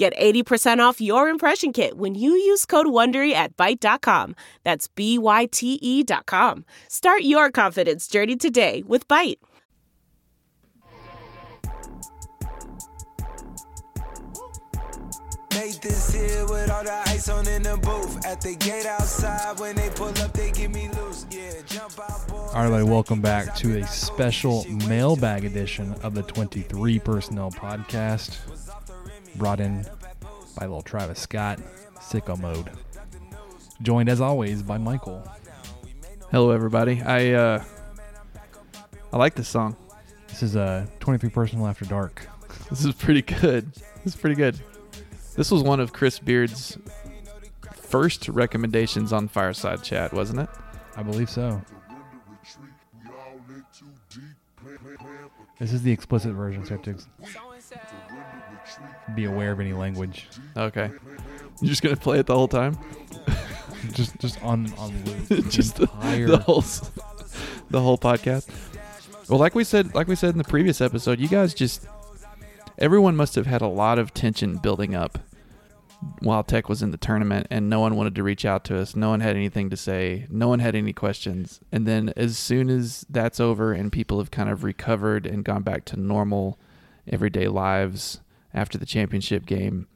Get 80% off your impression kit when you use code WONDERY at Byte.com. That's BYTE.com. Start your confidence journey today with Byte. Nathan's here with all the ice on in the booth. At the gate outside, when they pull up, they give me loose. Yeah, jump out, boy. All right, welcome back to a special mailbag edition of the 23 Personnel Podcast. Brought in by little Travis Scott, Sicko Mode. Joined as always by Michael. Hello, everybody. I like this song. This is 23 Personnel After Dark. This is pretty good. This was one of Chris Beard's first recommendations on Fireside Chat, wasn't it? I believe so. This is the explicit version, so I have to be aware of any language. Okay. You're just going to play it the whole time? just on loop. Just the whole podcast. Well, like we said in the previous episode, you guys just, everyone must have had a lot of tension building up while Tech was in the tournament, and no one wanted to reach out to us. No one had anything to say. No one had any questions. And then as soon as that's over and people have kind of recovered and gone back to normal everyday lives after the championship game,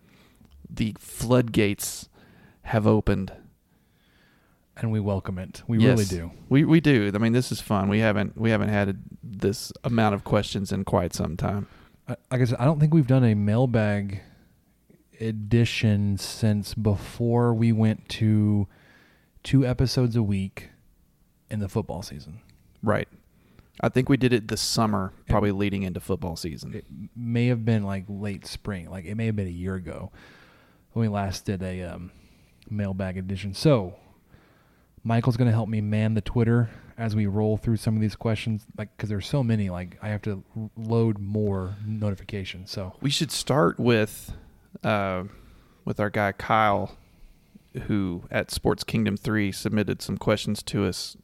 the floodgates have opened. And we welcome it. We really do. We do. I mean, this is fun. We haven't had this amount of questions in quite some time. Like I said, I don't think we've done a mailbag edition since before we went to 2 episodes a week in the football season. Right. I think we did it this summer, probably leading into football season. It may have been like late spring. Like it may have been a year ago when we last did a mailbag edition. So Michael's going to help me man the Twitter as we roll through some of these questions, like, because there's so many. Like I have to load more notifications. So we should start with our guy Kyle, who at Sports Kingdom 3 submitted some questions to us.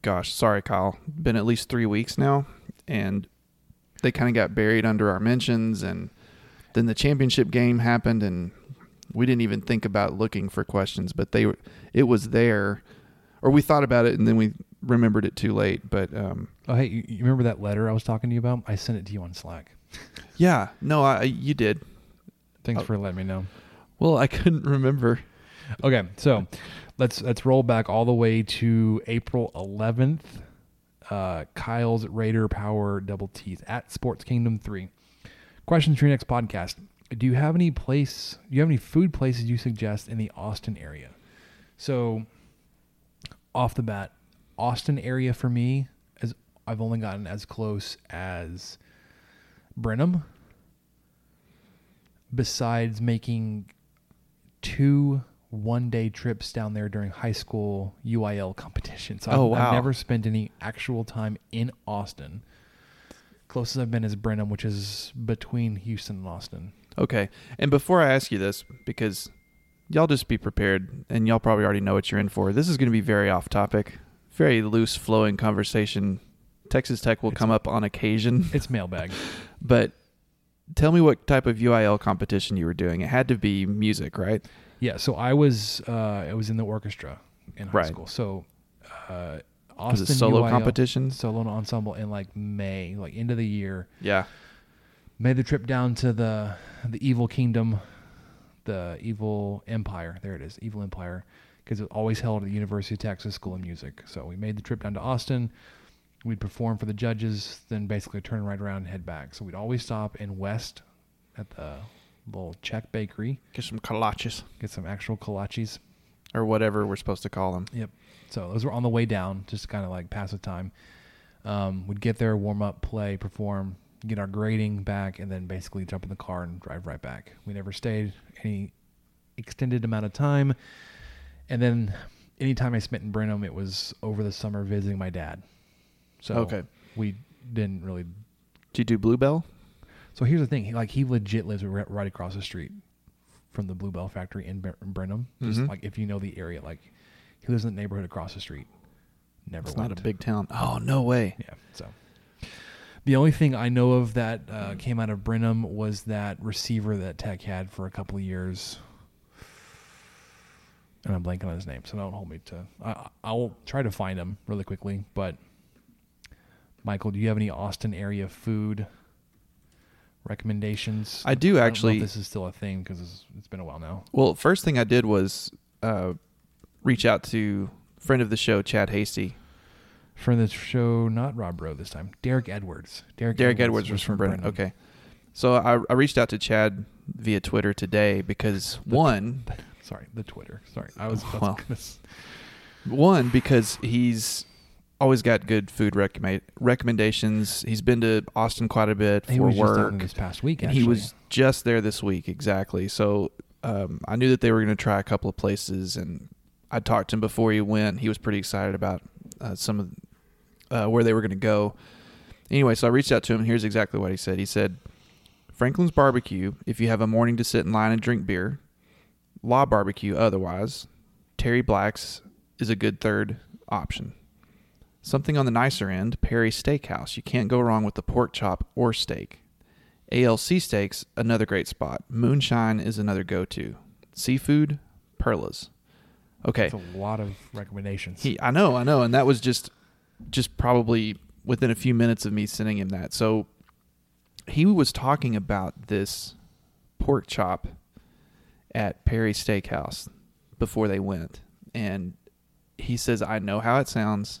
Gosh, sorry, Kyle. Been at least 3 weeks now, and they kind of got buried under our mentions, and then the championship game happened, and we didn't even think about looking for questions, but it was there, or we thought about it, and then we remembered it too late. But oh, hey, you remember that letter I was talking to you about? I sent it to you on Slack. Yeah, no, you did. Thanks for letting me know. Well, I couldn't remember. Okay, so let's roll back all the way to April 11th. Kyle's Raider Power Double T's at Sports Kingdom 3. Questions for your next podcast. Do you have any food places you suggest in the Austin area? So, off the bat, Austin area for me, as I've only gotten as close as Brenham. Besides making 2 one-day trips down there during high school UIL competitions. So I've never spent any actual time in Austin. Closest I've been is Brenham, which is between Houston and Austin. Okay. And before I ask you this, because y'all just be prepared, and y'all probably already know what you're in for, this is going to be very off-topic, very loose-flowing conversation. Texas Tech will come up on occasion. It's mailbag. But tell me what type of UIL competition you were doing. It had to be music, right? Yeah, so I was in the orchestra in high school. So Austin was a solo UIL competition, solo and ensemble in like May, like end of the year. Yeah, made the trip down to the Evil Kingdom, the Evil Empire. There it is, Evil Empire, because it was always held at the University of Texas School of Music. So we made the trip down to Austin. We'd perform for the judges, then basically turn right around and head back. So we'd always stop in West at the little Czech bakery. Get some kolaches. Get some actual kolaches. Or whatever we're supposed to call them. Yep. So those were on the way down, just kind of like pass the time. We'd get there, warm up, play, perform, get our grading back, and then basically jump in the car and drive right back. We never stayed any extended amount of time. And then any time I spent in Brenham, it was over the summer visiting my dad. So we didn't really. Did you do Blue Bell? So here's the thing. He legit lives right across the street from the Blue Bell factory in Brenham. Just if you know the area, he lives in the neighborhood across the street. It's not a big town. Oh, no way. Yeah. So the only thing I know of that came out of Brenham was that receiver that Tech had for a couple of years. And I'm blanking on his name, so don't hold me to. I'll try to find him really quickly. But Michael, do you have any Austin area food recommendations? I do actually. I don't know if this is still a thing because it's been a while now. Well, first thing I did was reach out to friend of the show, Chad Hasty. Friend of the show, not Rob Rowe this time. Derek Edwards. Derek Edwards was from Brenham. Okay, so I reached out to Chad via Twitter today because One, because he's always got good food recommendations. He's been to Austin quite a bit for work. This past week, actually. He was just there this week, exactly. So I knew that they were going to try a couple of places, and I talked to him before he went. He was pretty excited about some of where they were going to go. Anyway, so I reached out to him. Here's exactly what he said. He said, Franklin's Barbecue, if you have a morning to sit in line and drink beer. Law Barbecue, otherwise, Terry Black's is a good third option. Something on the nicer end, Perry Steakhouse. You can't go wrong with the pork chop or steak. ALC Steaks, another great spot. Moonshine is another go-to. Seafood, Perlas. Okay. That's a lot of recommendations. I know, and that was just probably within a few minutes of me sending him that. So he was talking about this pork chop at Perry Steakhouse before they went. And he says, I know how it sounds,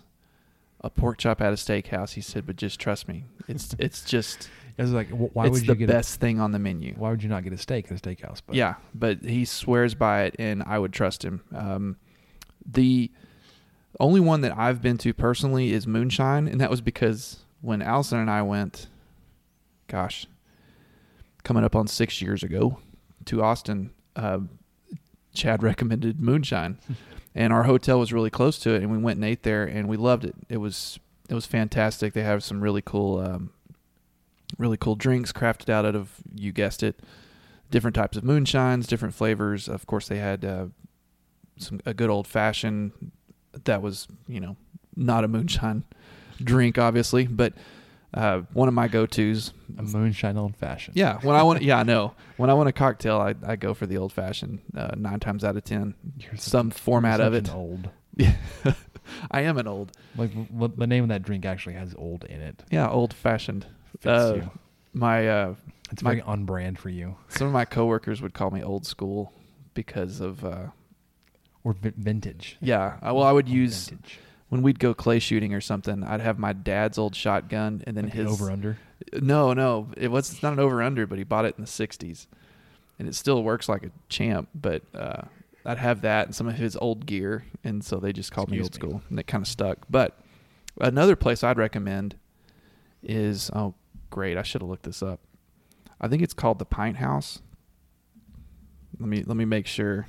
a pork chop at a steakhouse. He said, but just trust me. It's just, it was like, why it's would you the get best thing on the menu. Why would you not get a steak at a steakhouse? But. Yeah, but he swears by it, and I would trust him. The only one that I've been to personally is Moonshine, and that was because when Allison and I went, coming up on 6 years ago to Austin, Chad recommended Moonshine, and our hotel was really close to it, and we went and ate there, and we loved it. It was fantastic. They have some really cool drinks crafted out of, you guessed it, different types of moonshines, different flavors. Of course, they had a good old fashioned that was not a moonshine drink, obviously, but. One of my go-tos, a moonshine old fashioned. Yeah, When I want a cocktail, I go for the old fashioned 9 times out of 10. Some format of it. Yeah, I am an old. The name of that drink actually has old in it. Yeah, old fashioned. It's very on brand for you. Some of my coworkers would call me old school because of or vintage. Yeah, I would use. Vintage. When we'd go clay shooting or something, I'd have my dad's old shotgun and then his over under. No, it's not an over under, but he bought it in the 1960s, and it still works like a champ. But I'd have that and some of his old gear, and so they just called me old school, and it kind of stuck. But another place I'd recommend is I should have looked this up. I think it's called the Pint House. Let me make sure.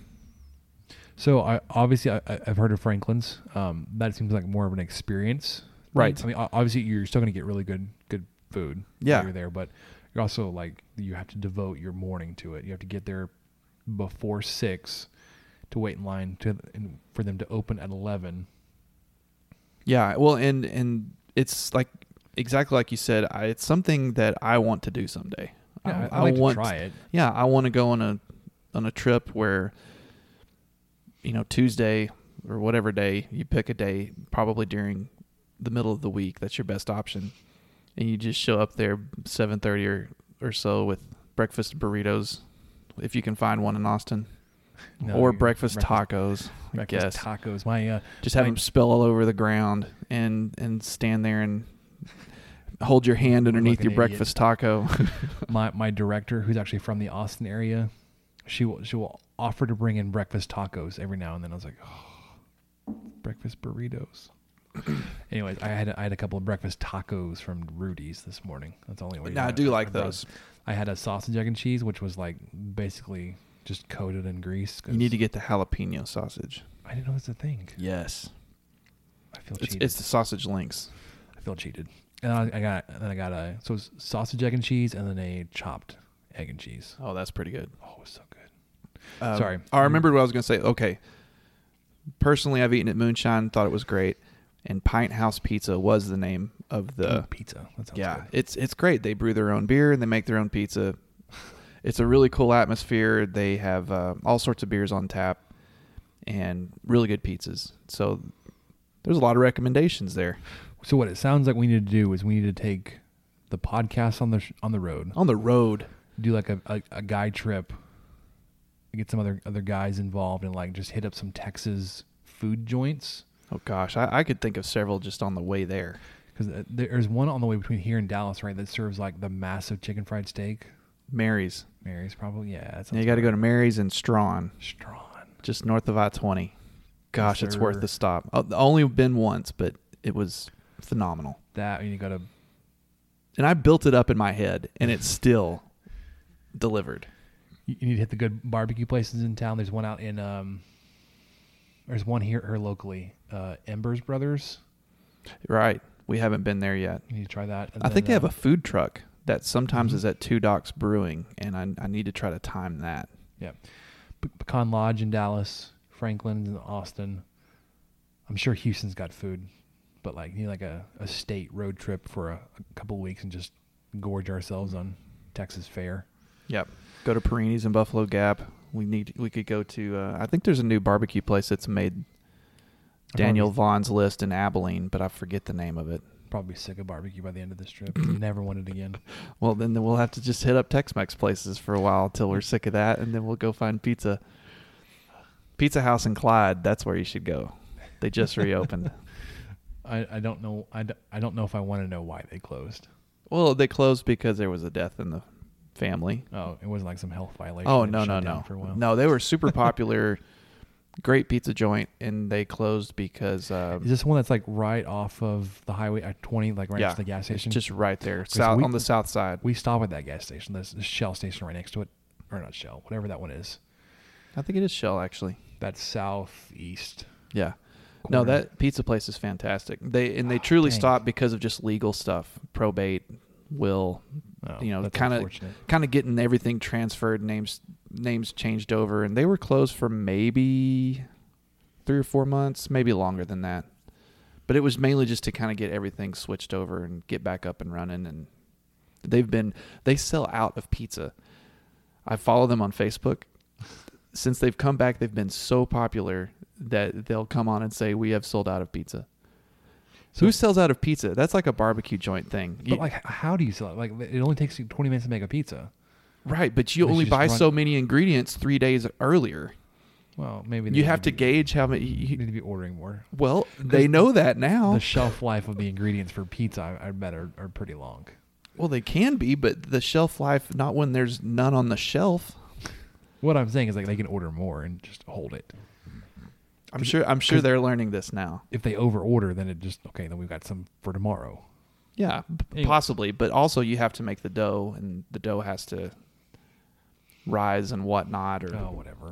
So I've heard of Franklin's. That seems like more of an experience, right? I mean, obviously you're still going to get really good food. Yeah, while you're there, but you're also you have to devote your morning to it. You have to get there before 6 to wait in line for them to open at 11. Yeah, well, and it's exactly like you said. It's something that I want to do someday. Yeah, I want to try it. Yeah, I want to go on a trip where. Tuesday or whatever day, you pick a day probably during the middle of the week. That's your best option. And you just show up there 7:30 or so with breakfast burritos, if you can find one in Austin, or breakfast tacos. Tacos. Just have them spill all over the ground and stand there and hold your hand underneath your breakfast taco. My director, who's actually from the Austin area, she will offer to bring in breakfast tacos every now and then. I was like, breakfast burritos. Anyways, I had a couple of breakfast tacos from Rudy's this morning. That's the only way. Now I do like those. I had a sausage, egg, and cheese, which was basically just coated in grease. You need to get the jalapeno sausage. I didn't know that's a thing. Yes. I feel cheated. It's the sausage links. I feel cheated. And I got it's sausage, egg, and cheese, and then a chopped egg and cheese. Oh, that's pretty good. Oh, it was so good. Sorry. I remembered what I was going to say. Okay. Personally, I've eaten at Moonshine, thought it was great. And Pint House Pizza was the name of the pizza. That sounds good. It's great. They brew their own beer and they make their own pizza. It's a really cool atmosphere. They have all sorts of beers on tap and really good pizzas. So there's a lot of recommendations there. So what it sounds like we need to do is we need to take the podcast on the road. On the road. Do like a guy trip. Get some other guys involved and like just hit up some Texas food joints. Oh, gosh. I could think of several just on the way there. Because there's one on the way between here and Dallas, right, that serves like the massive chicken fried steak. Mary's. Mary's probably, yeah. That you got to go to Mary's and Strawn. Just north of I-20. Gosh, it's worth the stop. I've only been once, but it was phenomenal. That, you got to... And I built it up in my head, and it's still delivered. You need to hit the good barbecue places in town. There's one out in... There's one here locally, Embers Brothers. Right. We haven't been there yet. You need to try that. I think they have a food truck that sometimes is at Two Docks Brewing, and I need to try to time that. Yeah. Pecan Lodge in Dallas, Franklin's in Austin. I'm sure Houston's got food, but like you need like a state road trip for a couple of weeks and just gorge ourselves on Texas fare. Yep. Go to Perini's in Buffalo Gap. We could go to, I think there's a new barbecue place that's made Daniel Vaughn's list in Abilene, but I forget the name of it. Probably sick of barbecue by the end of this trip. Never want it again. Well, then we'll have to just hit up Tex-Mex places for a while until we're sick of that, and then we'll go find pizza. Pizza House in Clyde, that's where you should go. They just reopened. I don't know if I want to know why they closed. Well, they closed because there was a death in the family. Oh, it wasn't like some health violation. Oh, no. For a while. No, they were super popular, great pizza joint, and they closed because... is this one that's like right off of the highway, 20, like right next to the gas station? It's just right there, on the south side. We stop at that gas station. There's a Shell station right next to it. Or not Shell, whatever that one is. I think it is Shell, actually. That's southeast. Yeah. Corner. No, that pizza place is fantastic. They stopped because of just legal stuff, probate, will... Oh, you know, kind of getting everything transferred, names changed over, and they were closed for maybe 3 or 4 months, maybe longer than that. But it was mainly just to kind of get everything switched over and get back up and running. And they sell out of pizza. I follow them on Facebook. Since they've come back, they've been so popular that they'll come on and say we have sold out of pizza. So who sells out of pizza? That's like a barbecue joint thing. But how do you sell it? Like, it only takes you 20 minutes to make a pizza. Right, but you only buy so many ingredients 3 days earlier. Well, maybe you have to gauge how many. You need to be ordering more. Well, they know that now. The shelf life of the ingredients for pizza, I bet, are pretty long. Well, they can be, but the shelf life, not when there's none on the shelf. What I'm saying is, like, they can order more and just hold it. I'm sure they're learning this now. If they overorder, then then we've got some for tomorrow. Yeah, possibly. But also you have to make the dough, and the dough has to rise and whatnot, or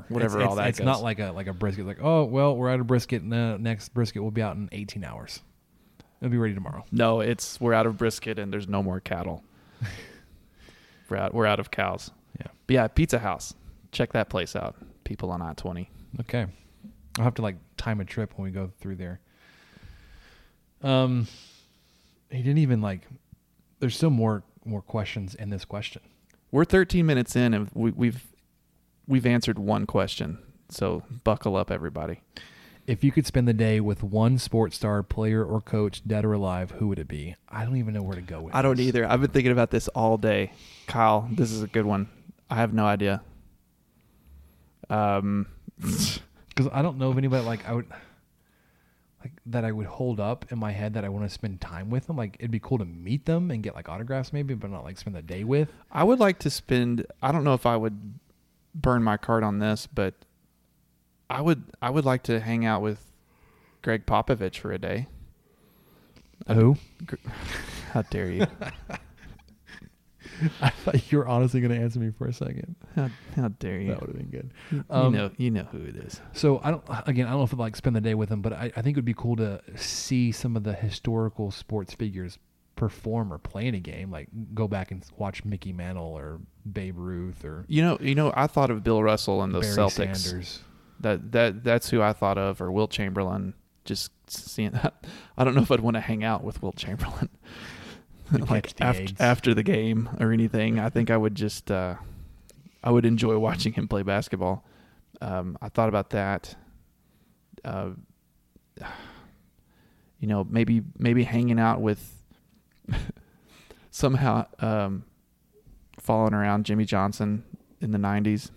whatever all that. It's goes. Not like a brisket. Like, oh well, we're out of brisket, and the next brisket will be out in 18 hours. It'll be ready tomorrow. No, we're out of brisket, and there's no more cattle. We're out of cows. Yeah, but yeah, Pizza House. Check that place out. People on I-20. Okay. I'll have to time a trip when we go through there. He didn't even there's still more questions in this question. We're 13 minutes in and we've answered one question. So buckle up, everybody. If you could spend the day with one sports star, player, or coach, dead or alive, who would it be? I don't even know where to go with this. I don't either. I've been thinking about this all day. Kyle, this is a good one. I have no idea. Because I don't know of anybody I would hold up in my head that I want to spend time with them. Like, it'd be cool to meet them and get autographs maybe, but not spend the day with. I would like to spend. I don't know if I would burn my card on this, but I would like to hang out with Greg Popovich for a day. Who? How dare you? I thought you were honestly going to answer me for a second. How dare you? That would have been good. You know who it is. So I don't know if I'd like spend the day with him, but I think it would be cool to see some of the historical sports figures perform or play in a game. Like go back and watch Mickey Mantle or Babe Ruth or I thought of Bill Russell and those Barry Celtics. Sanders. That's who I thought of, or Wilt Chamberlain. Just seeing that, I don't know if I'd want to hang out with Wilt Chamberlain. Like after the game or anything, I think I would just I would enjoy watching him play basketball. I thought about that. Maybe hanging out with somehow following around Jimmy Johnson in the 90s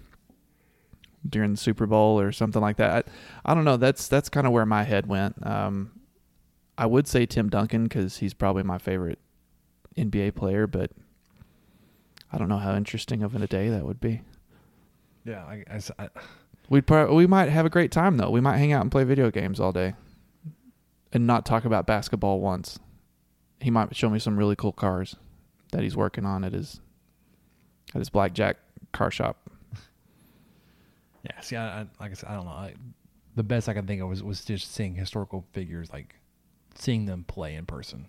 during the Super Bowl or something like that. I don't know. That's kind of where my head went. I would say Tim Duncan because he's probably my favorite NBA player, but I don't know how interesting of a day that would be. Yeah, I we might have a great time though. We might hang out and play video games all day, and not talk about basketball once. He might show me some really cool cars that he's working on at his blackjack car shop. Yeah, see, I like I said, I don't know. The best I can think of was just seeing historical figures, like seeing them play in person.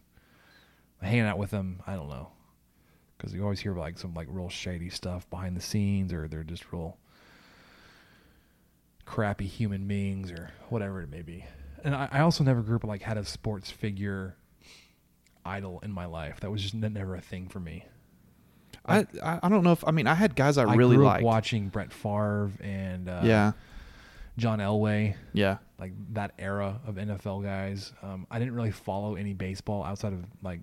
Hanging out with them, I don't know, because you always hear like some like real shady stuff behind the scenes, or they're just real crappy human beings, or whatever it may be. And I also never grew up like had a sports figure idol in my life. That was just never a thing for me. I don't know if I had guys I really liked. Watching Brett Favre and John Elway. Yeah. Like that era of NFL guys. I didn't really follow any baseball outside of like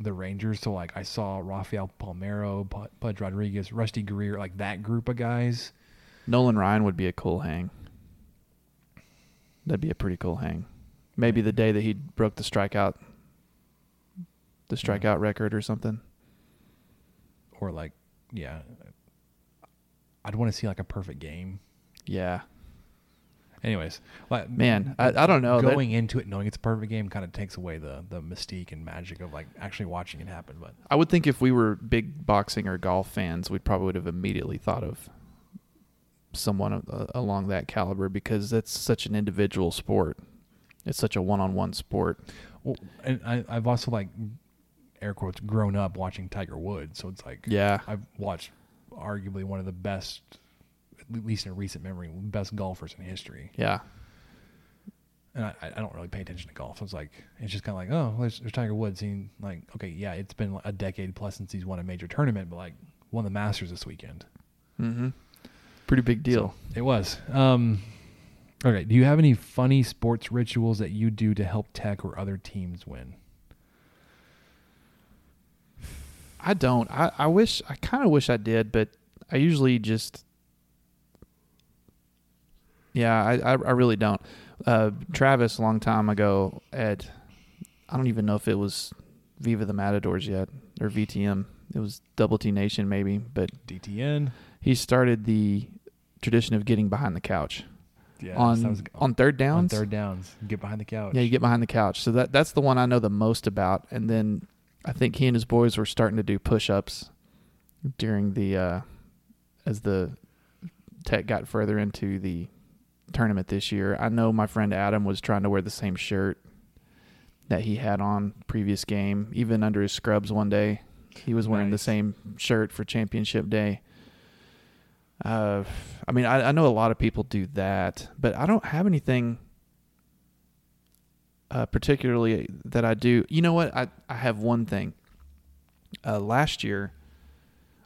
the Rangers. So like I saw Rafael Palmeiro, Pudge Rodriguez, Rusty Greer, like that group of guys. Nolan Ryan would be a cool hang. That'd be a pretty cool hang. Maybe the day that he broke the strikeout record or something. Or like, yeah, I'd want to see like a perfect game. Yeah. Anyways, like, man, I don't know. Going into it knowing it's a perfect game kind of takes away the mystique and magic of like actually watching it happen. But I would think if we were big boxing or golf fans, we probably would have immediately thought of someone along that caliber because that's such an individual sport. It's such a one-on-one sport. Well, and I've also like air quotes grown up watching Tiger Woods, so it's like I've watched arguably one of the best, at least in recent memory, best golfers in history. Yeah. And I don't really pay attention to golf. It's like, it's just kind of like, oh, there's Tiger Woods. And like, okay, yeah, it's been a decade plus since he's won a major tournament, but like won the Masters this weekend. Mm-hmm. Pretty big deal. So it was. Okay. Do you have any funny sports rituals that you do to help Tech or other teams win? I don't. I kind of wish I did, but I usually just... Yeah, I really don't. Travis, a long time ago at, I don't even know if it was Viva the Matadors yet or VTM. It was Double T Nation maybe, but DTN. He started the tradition of getting behind the couch. Yeah, on third downs. On third downs, get behind the couch. Yeah, you get behind the couch. So that's the one I know the most about. And then I think he and his boys were starting to do push-ups during the as the Tech got further into the tournament this year. I know my friend Adam was trying to wear the same shirt that he had on previous game, even under his scrubs one day. He was wearing the same shirt for championship day. I know a lot of people do that, but I don't have anything particularly that I do. You know what? I have one thing. Last year,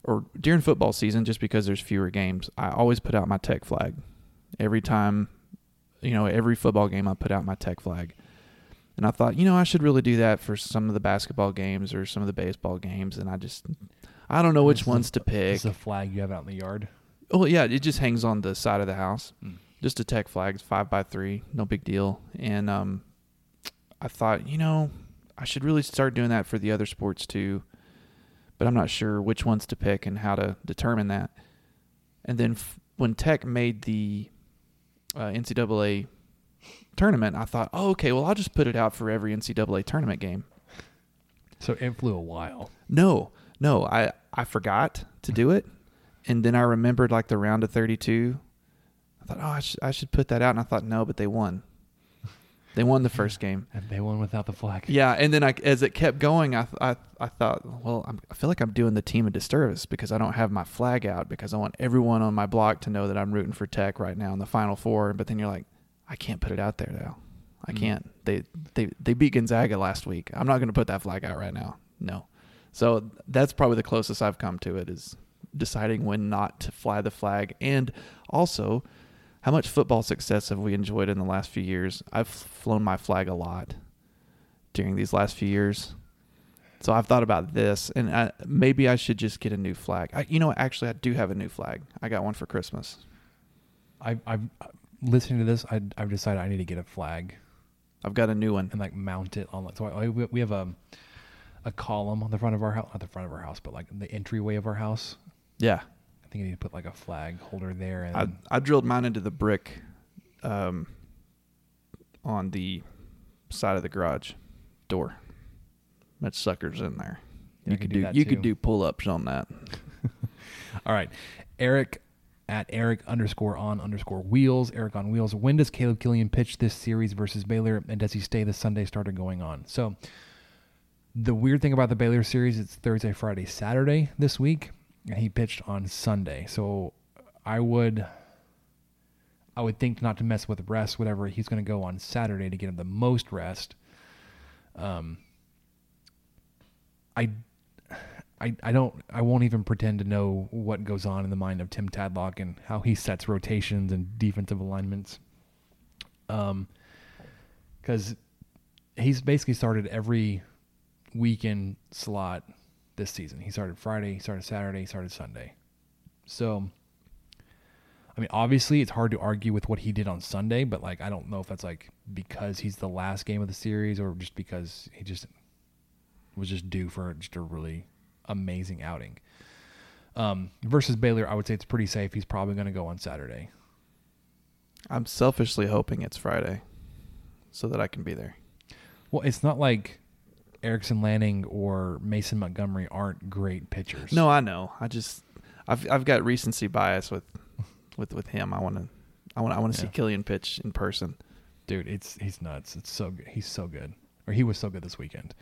or during football season, just because there's fewer games, I always put out my Tech flag. Every time, every football game, I put out my Tech flag. And I thought, I should really do that for some of the basketball games or some of the baseball games. And I don't know which ones to pick. It's a flag you have out in the yard? Oh, yeah. It just hangs on the side of the house. Mm. Just a Tech flag. It's 5x3. No big deal. And I thought, I should really start doing that for the other sports too. But I'm not sure which ones to pick and how to determine that. And then when Tech made the NCAA tournament, I thought, oh, okay, well, I'll just put it out for every NCAA tournament game. So it flew a while. No, I forgot to do it. And then I remembered like the round of 32. I thought, oh, I should put that out. And I thought, no, but they won. They won the first game. And they won without the flag. Yeah, and then as it kept going, I thought, well, I feel like I'm doing the team a disservice because I don't have my flag out because I want everyone on my block to know that I'm rooting for Tech right now in the Final Four. But then you're like, I can't put it out there now. I can't. They beat Gonzaga last week. I'm not going to put that flag out right now. No. So that's probably the closest I've come to it is deciding when not to fly the flag. And also, how much football success have we enjoyed in the last few years? I've flown my flag a lot during these last few years. So I've thought about this, and maybe I should just get a new flag. Actually, I do have a new flag. I got one for Christmas. I'm listening to this. I've decided I need to get a flag. I've got a new one. And, like, mount it on. So we have a column on the front of our house. Not the front of our house, but, like, the entryway of our house. Yeah. I think I need to put like a flag holder there. And I drilled mine into the brick on the side of the garage door. That sucker's in there. Yeah, you could do pull ups on that. All right. Eric at Eric_on_wheels. Eric on wheels. When does Caleb Killian pitch this series versus Baylor, and does he stay the Sunday starter going on? So the weird thing about the Baylor series, it's Thursday, Friday, Saturday this week. And he pitched on Sunday. So I would think not to mess with rest, whatever. He's going to go on Saturday to get him the most rest. I won't even pretend to know what goes on in the mind of Tim Tadlock and how he sets rotations and defensive alignments. Because he's basically started every weekend slot this season. He started Friday, he started Saturday, he started Sunday. So, I mean, obviously it's hard to argue with what he did on Sunday, but like, I don't know if that's like because he's the last game of the series or just because he just was just due for just a really amazing outing. Versus Baylor, I would say it's pretty safe. He's probably going to go on Saturday. I'm selfishly hoping it's Friday so that I can be there. Well, it's not like Erickson Lanning or Mason Montgomery aren't great pitchers. No, I know. I've got recency bias with him. I want to see Killian pitch in person. Dude, he's nuts. It's so good. He's so good. Or he was so good this weekend.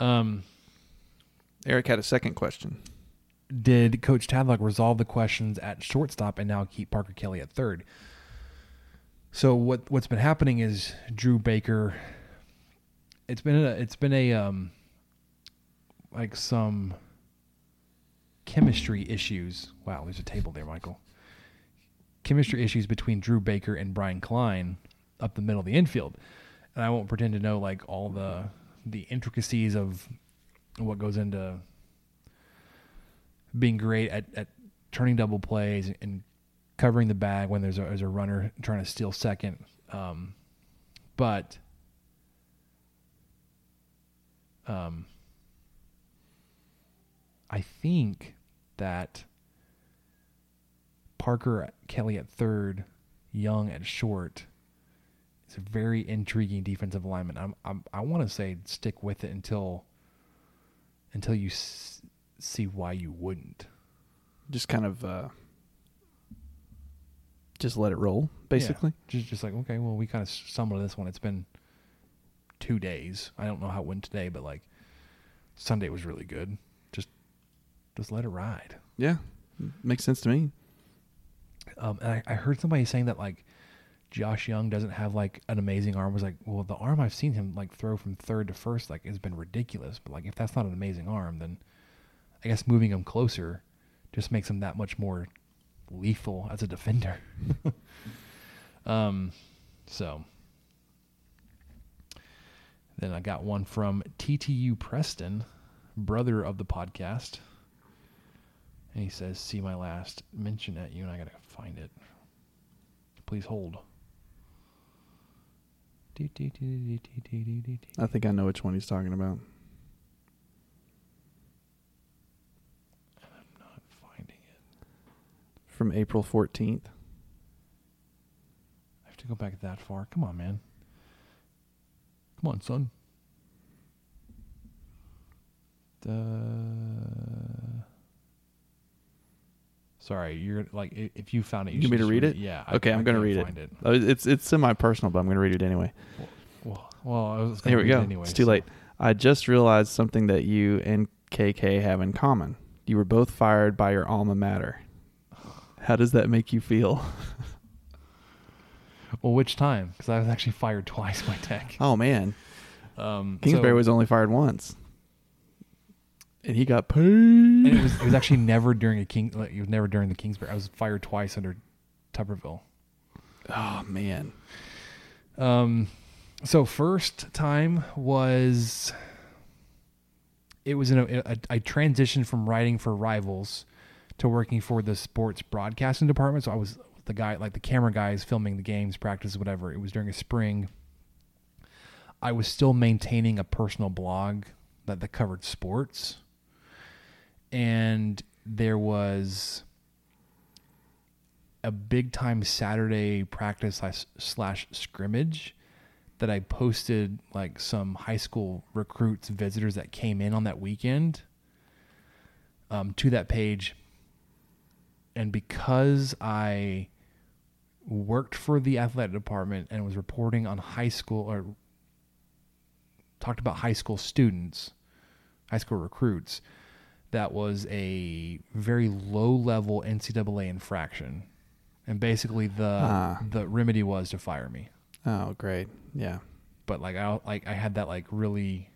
Eric had a second question. Did Coach Tadlock resolve the questions at shortstop and now keep Parker Kelly at third? So what's been happening is Drew Baker. It's been like some chemistry issues. Wow, there's a table there, Michael. Chemistry issues between Drew Baker and Brian Klein up the middle of the infield. And I won't pretend to know like all the intricacies of what goes into being great at turning double plays and covering the bag when there's a runner trying to steal second. But I think that Parker Kelly at third, Young at short, is a very intriguing defensive alignment. I want to say stick with it until you see why you wouldn't. Just kind of just let it roll, basically. Yeah. Just like, okay, well, we kind of stumbled on this one. It's been 2 days. I don't know how it went today, but like Sunday was really good. Just let it ride. Yeah. Makes sense to me. And I heard somebody saying that like Josh Young doesn't have like an amazing arm. I was like, well, the arm I've seen him like throw from third to first, like it's been ridiculous. But like, if that's not an amazing arm, then I guess moving him closer just makes him that much more lethal as a defender. So then I got one from TTU Preston, brother of the podcast. And he says, see my last mention at you, and I got to find it. Please hold. I think I know which one he's talking about. I'm not finding it. From April 14th. I have to go back that far. Come on, man. Come on, son. Sorry, you're like, if you found it, you want me to read it? Yeah. Okay, I'm going to read it. It's semi-personal, but I'm going to read it anyway. Well, I was going to read it anyway. It's too late. I just realized something that you and KK have in common. You were both fired by your alma mater. How does that make you feel? Well, which time? Because I was actually fired twice by Tech. Oh, man. Kingsbury was only fired once. And he got paid. And it was actually never during the Kingsbury. I was fired twice under Tupperville. Oh, man. So first time was, it was in I transitioned from writing for Rivals to working for the sports broadcasting department. So I was the guy, like the camera guys filming the games, practice, whatever. It was during a spring. I was still maintaining a personal blog that covered sports. And there was a big time Saturday practice / scrimmage that I posted, like, some high school recruits, visitors that came in on that weekend to that page. And because I worked for the athletic department and was reporting on high school, or talked about high school students, high school recruits, that was a very low level NCAA infraction. And basically the remedy was to fire me. Oh, great. Yeah. But I had that, like, really,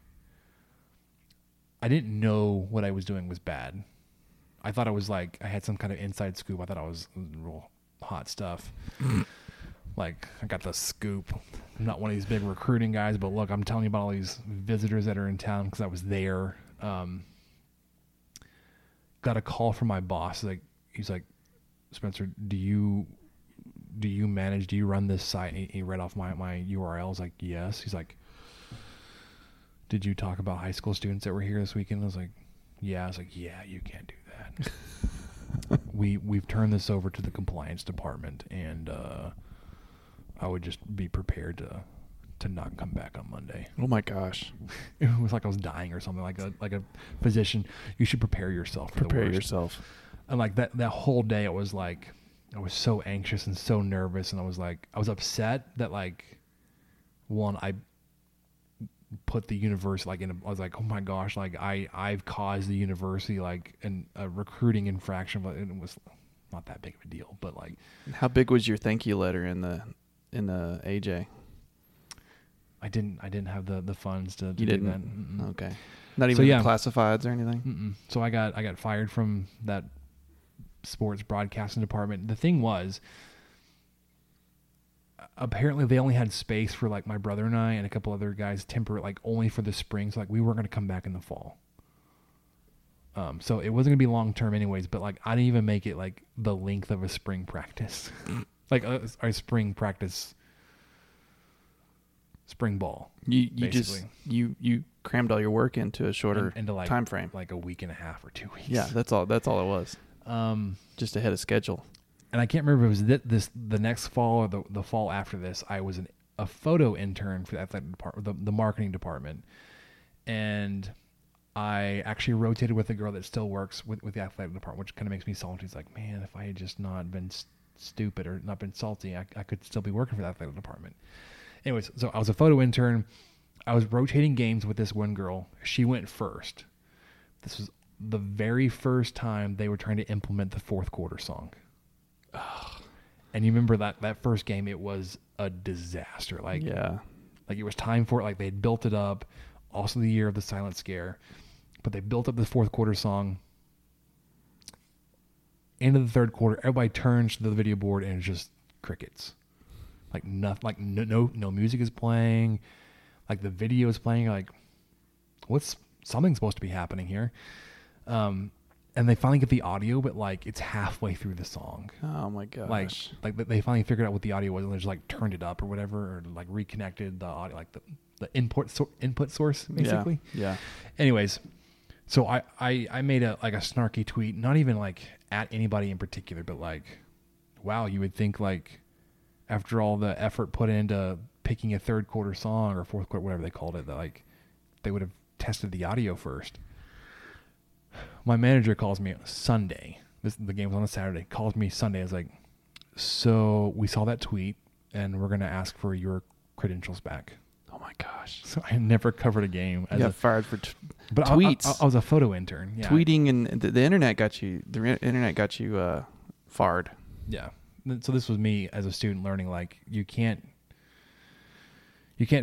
I didn't know what I was doing was bad. I thought I was like, I had some kind of inside scoop. I thought I was real hot stuff. Like, I got the scoop. I'm not one of these big recruiting guys, but look, I'm telling you about all these visitors that are in town because I was there. Got a call from my boss. Like, he's like, Spencer, do you run this site? And he read off my URL. I was like, yes. He's like, did you talk about high school students that were here this weekend? I was like, yeah. I was like, yeah, you can't do that. We've turned this over to the compliance department, and I would just be prepared to not come back on Monday. Oh my gosh. It was like I was dying or something, like a physician. You should prepare yourself for the worst. And like that whole day, it was like, I was so anxious and so nervous, and I was upset that, like, one, I put the university, like, I was like, oh my gosh, like, I've caused the university, like, a recruiting infraction, but it was not that big of a deal. But, like, how big was your thank you letter in the AJ? I didn't have the funds to do that. Mm-mm. Okay, not even classifieds or anything. Mm-mm. So I got fired from that sports broadcasting department. The thing was, apparently they only had space for, like, my brother and I and a couple other guys, like, only for the spring. So, like, we weren't going to come back in the fall. So it wasn't going to be long term anyways, but, like, I didn't even make it, like, the length of a spring practice, like a spring practice, spring ball. You basically you crammed all your work into a shorter into time frame, like a week and a half or 2 weeks. Yeah, that's all it was. Just ahead of schedule. And I can't remember if it was this the next fall or the fall after this. I was a photo intern for the athletic department, the marketing department, and I actually rotated with a girl that still works with the athletic department, which kind of makes me salty. It's like, man, if I had just not been stupid or not been salty, I could still be working for the athletic department. Anyways, so I was a photo intern. I was rotating games with this one girl. She went first. This was the very first time they were trying to implement the fourth quarter song. Ugh. And you remember that first game, it was a disaster. Like, yeah, like, it was time for it. Like, they had built it up. Also the year of the silent scare, but they built up the fourth quarter song. End of the third quarter, everybody turns to the video board and it's just crickets. Like, nothing, like, no music is playing. Like, the video is playing. Like, something's supposed to be happening here. And they finally get the audio, but, like, it's halfway through the song. Oh my gosh. Like they finally figured out what the audio was, and they just, like, turned it up or whatever, or, like, reconnected the audio, like the input source, basically. Yeah. Anyways, so I made a snarky tweet, not even, like, at anybody in particular, but, like, wow, you would think, like, after all the effort put into picking a third quarter song or fourth quarter, whatever they called it, that, like, they would have tested the audio first. My manager calls me on Sunday the game was on a Saturday. Called me Sunday. I was like, so we saw that tweet, and we're going to ask for your credentials back. Oh, my gosh. So I never covered a game. You got fired for tweets. I was a photo intern. Yeah. Tweeting, and the internet got you fired. Yeah. So this was me as a student learning, like, you can't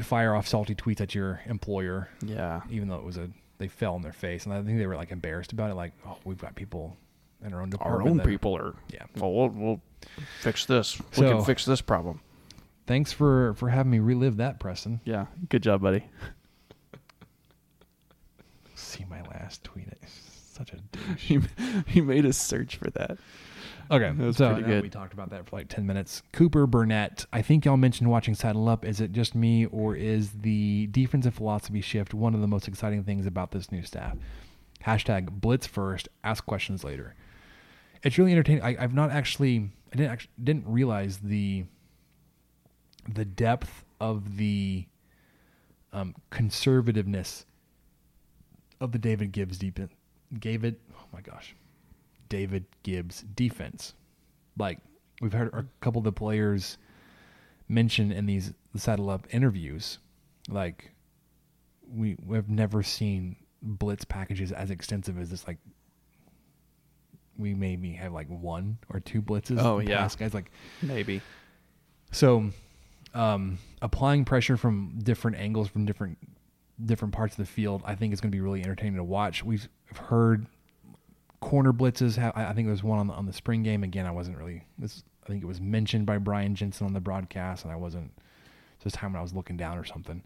fire off salty tweets at your employer. Yeah. Even though they fell on their face. And I think they were, like, embarrassed about it. Like, oh, we've got people in our own department. Our own people are. Yeah. Well, we'll fix this. So, we can fix this problem. Thanks for having me relive that, Preston. Yeah, good job, buddy. See my last tweet. Such a douche. He made us search for that. Okay, that was pretty good. We talked about that for like 10 minutes. Cooper Burnett, I think y'all mentioned watching Saddle Up. Is it just me, or is the defensive philosophy shift one of the most exciting things about this new staff? Hashtag blitz first, ask questions later. It's really entertaining. I didn't realize the depth of the conservativeness of the David Gibbs defense. David Gibbs defense. Like, we've heard a couple of the players mention in the Saddle Up interviews, like, we've never seen blitz packages as extensive as this. Like, we maybe have like one or two blitzes. Oh yeah, guys, like maybe. So, applying pressure from different angles, from different parts of the field, I think is going to be really entertaining to watch. We've heard corner blitzes. I think there was one on the spring game. Again, I wasn't really. I think it was mentioned by Brian Jensen on the broadcast, and I wasn't. It was time when I was looking down or something.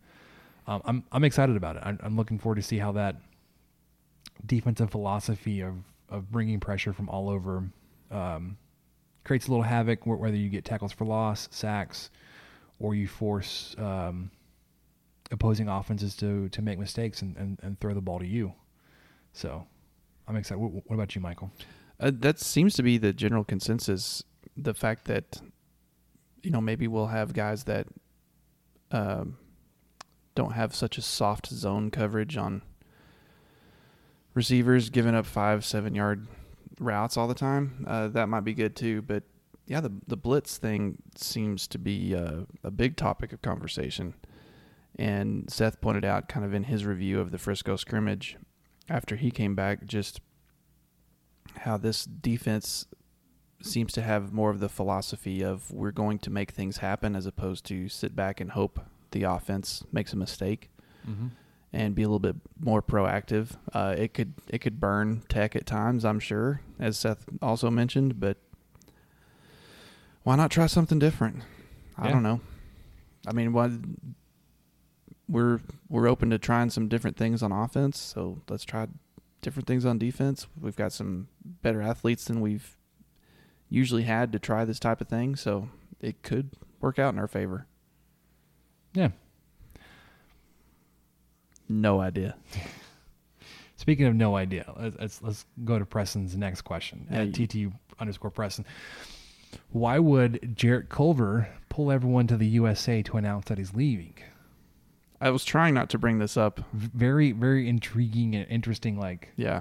I'm excited about it. I'm looking forward to see how that defensive philosophy of bringing pressure from all over. Creates a little havoc, whether you get tackles for loss, sacks, or you force opposing offenses to make mistakes and throw the ball to you. So I'm excited. What about you, Michael? That seems to be the general consensus, the fact that, you know, maybe we'll have guys that don't have such a soft zone coverage on receivers, giving up 5-7 yard routes all the time. That might be good too, but yeah, the blitz thing seems to be a big topic of conversation. And Seth pointed out, kind of in his review of the Frisco scrimmage after he came back, just how this defense seems to have more of the philosophy of, we're going to make things happen, as opposed to sit back and hope the offense makes a mistake. Mm-hmm. And be a little bit more proactive. It could burn Tech at times, I'm sure, as Seth also mentioned. But why not try something different? I don't know. I mean, we're open to trying some different things on offense. So let's try different things on defense. We've got some better athletes than we've usually had to try this type of thing. So it could work out in our favor. Yeah. No idea. Speaking of no idea, let's go to Preston's next question. At @TTU_Preston. Why would Jarrett Culver pull everyone to the USA to announce that he's leaving? I was trying not to bring this up. Very, very intriguing and interesting. Like, yeah,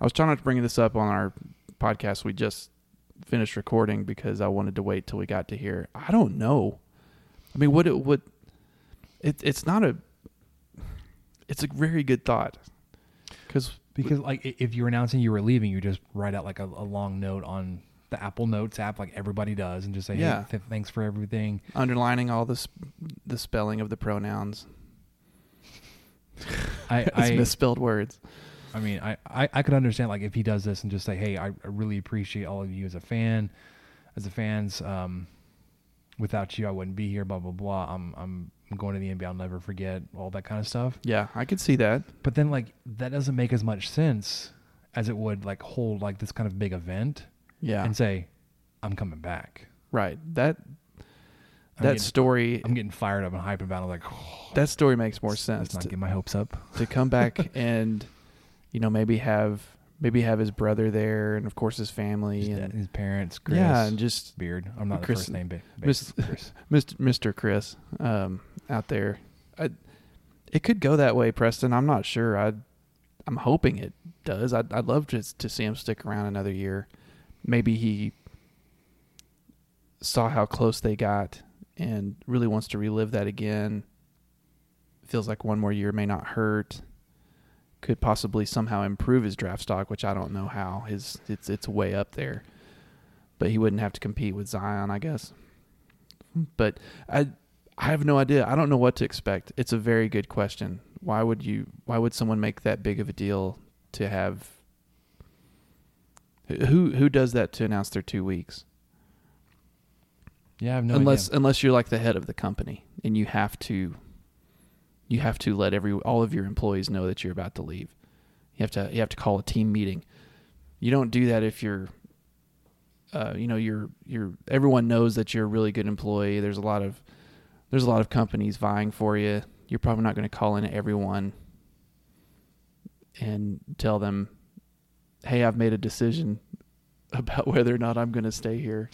I was trying not to bring this up on our podcast. We just finished recording because I wanted to wait till we got to here. I don't know. I mean, it's not a. It's a very good thought, because like, if you're announcing you were leaving, you just write out like a long note on the Apple Notes app, like everybody does, and just say, yeah, hey, thanks for everything, underlining all this, the spelling of the pronouns. I misspelled words. I mean, I could understand, like, if he does this and just say, hey, I really appreciate all of you as a fans. Without you, I wouldn't be here. Blah blah blah. I'm going to the NBA. I'll never forget, all that kind of stuff. Yeah, I could see that. But then, like, that doesn't make as much sense as it would, like, hold like this kind of big event. Yeah, and say, I'm coming back. Right. That story. I'm getting fired up and hyped about it. Like, oh, that story makes more sense. Let's not get my hopes up. To come back and, you know, maybe have his brother there, and of course his family, and his parents, Chris. Yeah, and just Beard. I'm not Chris, the first name, but Mr. Chris out there. It could go that way, Preston. I'm not sure. I'm hoping it does. I'd love to see him stick around another year. maybe he saw how close they got and really wants to relive that again. Feels like one more year may not hurt. Could possibly somehow improve his draft stock, which I don't know how. It's way up there. But he wouldn't have to compete with Zion, I guess. But I have no idea. I don't know what to expect. It's a very good question. Why would someone make that big of a deal to have? Who does that to announce their 2 weeks? Yeah, I have no idea. Unless you're like the head of the company and you have to let all of your employees know that you're about to leave. You have to call a team meeting. You don't do that if you're everyone knows that you're a really good employee. There's a lot of companies vying for you. You're probably not going to call in everyone and tell them, "Hey, I've made a decision about whether or not I'm going to stay here,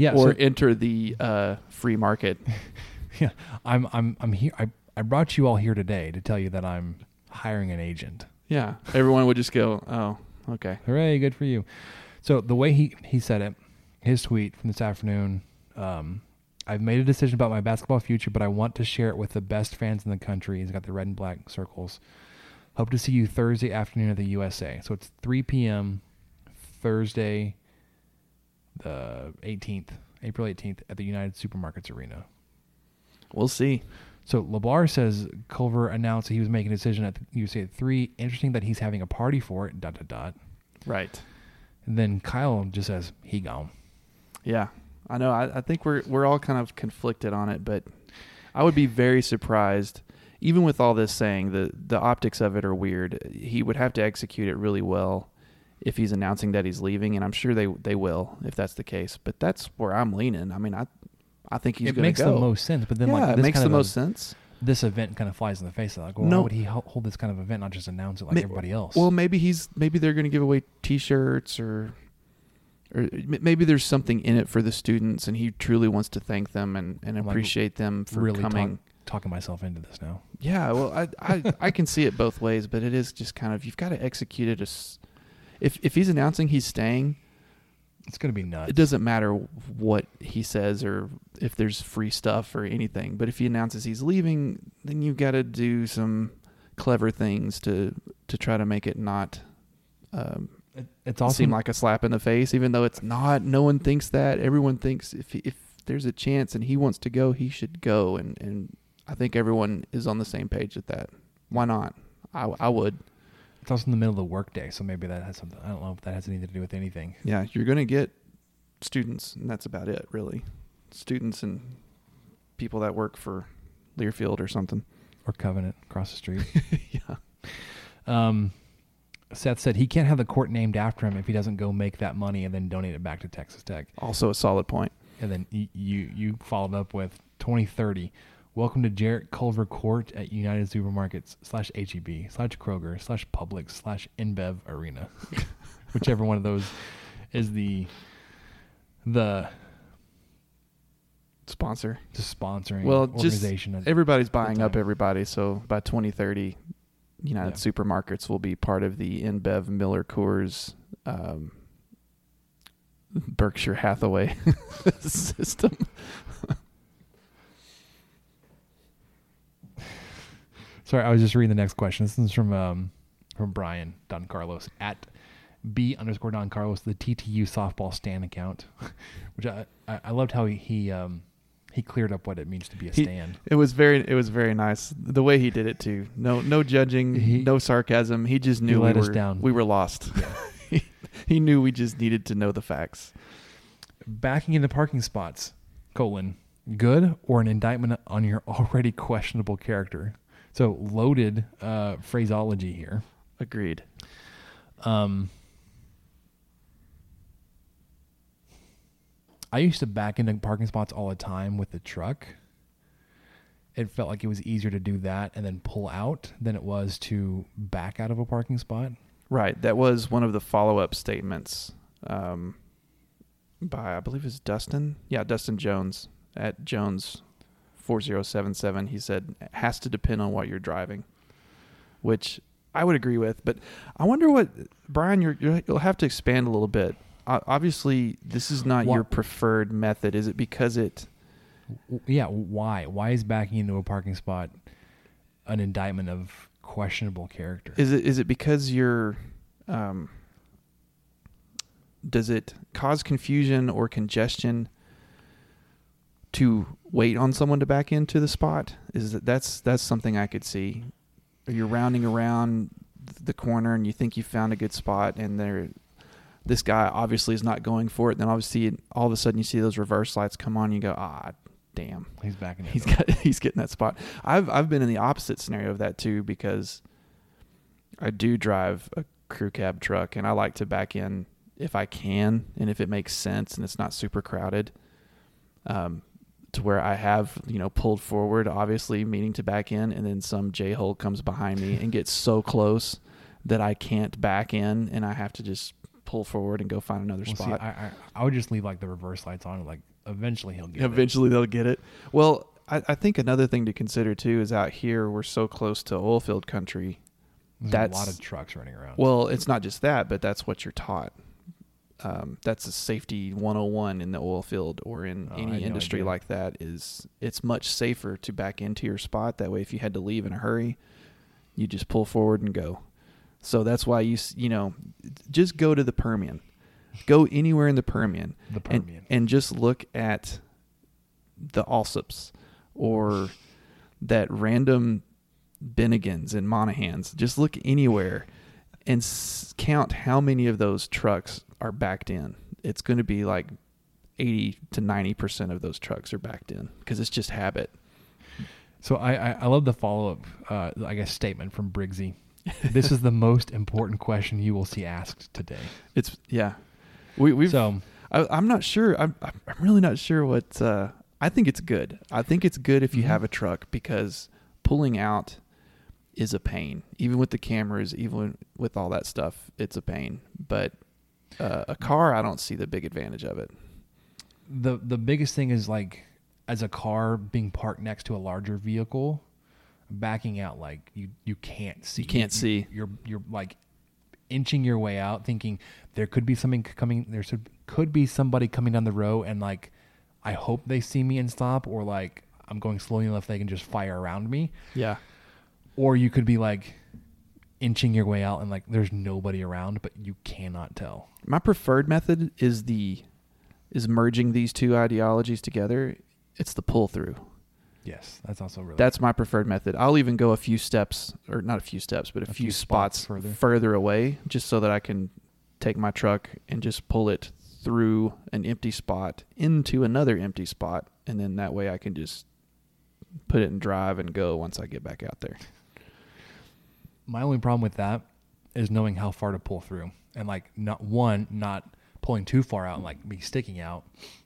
or enter the free market." Yeah, I'm here. I brought you all here today to tell you that I'm hiring an agent. Yeah, everyone would just go, "Oh, okay, hooray, good for you." So the way he said it, his tweet from this afternoon, I've made a decision about my basketball future, but I want to share it with the best fans in the country. He's got the red and black circles. Hope to see you Thursday afternoon at the USA. So it's 3 p.m. Thursday, the 18th, April 18th, at the United Supermarkets Arena. We'll see. So LeBar says Culver announced that he was making a decision at the USA at 3. Interesting that he's having a party for it, ... Right. And then Kyle just says, he gone. Yeah, I know. I think we're all kind of conflicted on it, but I would be very surprised, even with all this saying, the optics of it are weird. He would have to execute it really well if he's announcing that he's leaving, and I'm sure they will if that's the case. But that's where I'm leaning. I mean, I think he's going to go. It makes the most sense. But then, it makes the most sense. This event kind of flies in the face of it. Like, well, why would he hold this kind of event, not just announce it like everybody else? Well, maybe they're going to give away T-shirts or maybe there's something in it for the students, and he truly wants to thank them and appreciate them for really coming. Talking myself into this now. Yeah, well, I can see it both ways, but it is just kind of, you've got to execute it. If he's announcing he's staying, it's going to be nuts. It doesn't matter what he says or if there's free stuff or anything. But if he announces he's leaving, then you've got to do some clever things to try to make it not seem like a slap in the face, even though it's not. No one thinks that. Everyone thinks if there's a chance and he wants to go, he should go. And I think everyone is on the same page with that. Why not? I would. It's also in the middle of the workday, so maybe that has something. I don't know if that has anything to do with anything. Yeah, you're going to get students, and that's about it, really. Students and people that work for Learfield or something. Or Covenant across the street. Yeah. Seth said he can't have the court named after him if he doesn't go make that money and then donate it back to Texas Tech. Also a solid point. And then you followed up with 2030. Welcome to Jarrett Culver Court at United Supermarkets /HEB /Kroger /Publix /InBev Arena, whichever one of those is the sponsor. The sponsoring organization. Just everybody's buying up everybody, so by 2030, United Supermarkets will be part of the InBev, Miller Coors, Berkshire Hathaway system. Sorry, I was just reading the next question. This is from Brian Don Carlos at @B_Don Carlos, the TTU softball stan account, which I loved how he cleared up what it means to be a stan. It was very nice the way he did it too. No judging, no sarcasm. He just knew we were down. We were lost. Yeah. he knew we just needed to know the facts. Backing into parking spots, good or an indictment on your already questionable character. So loaded phraseology here. Agreed. I used to back into parking spots all the time with the truck. It felt like it was easier to do that and then pull out than it was to back out of a parking spot. Right. That was one of the follow-up statements by, I believe it was Dustin. Yeah, Dustin Jones at Jones 4077, he said, has to depend on what you're driving, which I would agree with. But I wonder what, Brian, you'll have to expand a little bit obviously this is not your preferred method. Is it because it? Yeah. Why? Why is backing into a parking spot an indictment of questionable character? Is it because you're? Does it cause confusion or congestion to wait on someone to back into the spot? That's something I could see. You're rounding around the corner and you think you found a good spot, and this guy obviously is not going for it. Then obviously, all of a sudden, you see those reverse lights come on. And you go, damn, he's backing. He's getting that spot. I've been in the opposite scenario of that too, because I do drive a crew cab truck, and I like to back in if I can and if it makes sense and it's not super crowded. To where I have, pulled forward, obviously meaning to back in, and then some J-hole comes behind me and gets so close that I can't back in, and I have to just pull forward and go find another spot. See, I would just leave the reverse lights on. Eventually he'll get it. Eventually they'll get it. Well, I think another thing to consider too is out here we're so close to oil field country. There's a lot of trucks running around. Well, it's not just that, but that's what you're taught. That's a safety 101 in the oil field or in any industry like that. It's much safer to back into your spot. That way, if you had to leave in a hurry, you just pull forward and go. So that's why you just go to the Permian, go anywhere in the Permian, and just look at the Alsops or that random Bennigan's and Monahan's. Just look anywhere and count how many of those trucks are backed in. It's going to be 80 to 90% of those trucks are backed in because it's just habit. So I love the follow-up, statement from Briggsy. This is the most important question you will see asked today. I'm not sure. I'm really not sure what, I think it's good. I think it's good if you have a truck, because pulling out is a pain, even with the cameras, even with all that stuff, it's a pain, but a car, I don't see the big advantage of it. The biggest thing is as a car being parked next to a larger vehicle, backing out you can't see. You can't see. You're inching your way out, thinking there could be something coming. There could be somebody coming down the row, and I hope they see me and stop, or I'm going slowly enough they can just fire around me. Yeah. Or you could be inching your way out and there's nobody around, but you cannot tell. My preferred method is merging these two ideologies together. It's the pull through. Yes, that's also really. That's my preferred method. I'll even go a few steps, or not a few steps, but a few spots further away, just so that I can take my truck and just pull it through an empty spot into another empty spot, and then that way I can just put it in drive and go once I get back out there. My only problem with that is knowing how far to pull through, and not pulling too far out and me sticking out,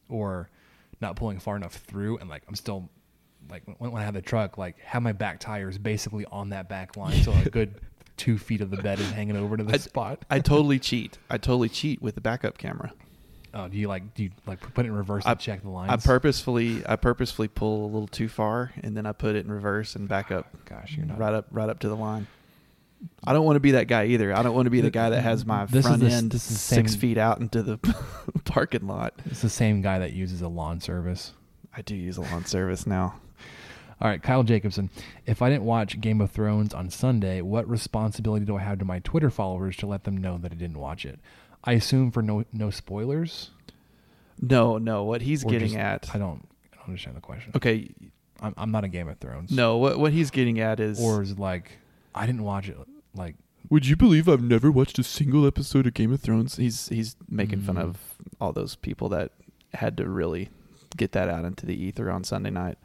or not pulling far enough through. And I'm still when I have the truck, have my back tires basically on that back line. So a good 2 feet of the bed is hanging over to the spot. I totally cheat. With the backup camera. Oh, do you put it in reverse and check the lines? I purposefully pull a little too far, and then I put it in reverse and back up. Gosh, you're not right up to the line. I don't want to be that guy either. I don't want to be the guy that has my front end 6 feet out into the parking lot. It's the same guy that uses a lawn service. I do use a lawn service now. All right, Kyle Jacobson. If I didn't watch Game of Thrones on Sunday, what responsibility do I have to my Twitter followers to let them know that I didn't watch it? I assume for no spoilers? No. What he's or getting just, at... I don't understand the question. Okay. I'm not a Game of Thrones. No, what he's getting at is... Or is I didn't watch it. Would you believe I've never watched a single episode of Game of Thrones? He's making fun of all those people that had to really get that out into the ether on Sunday night.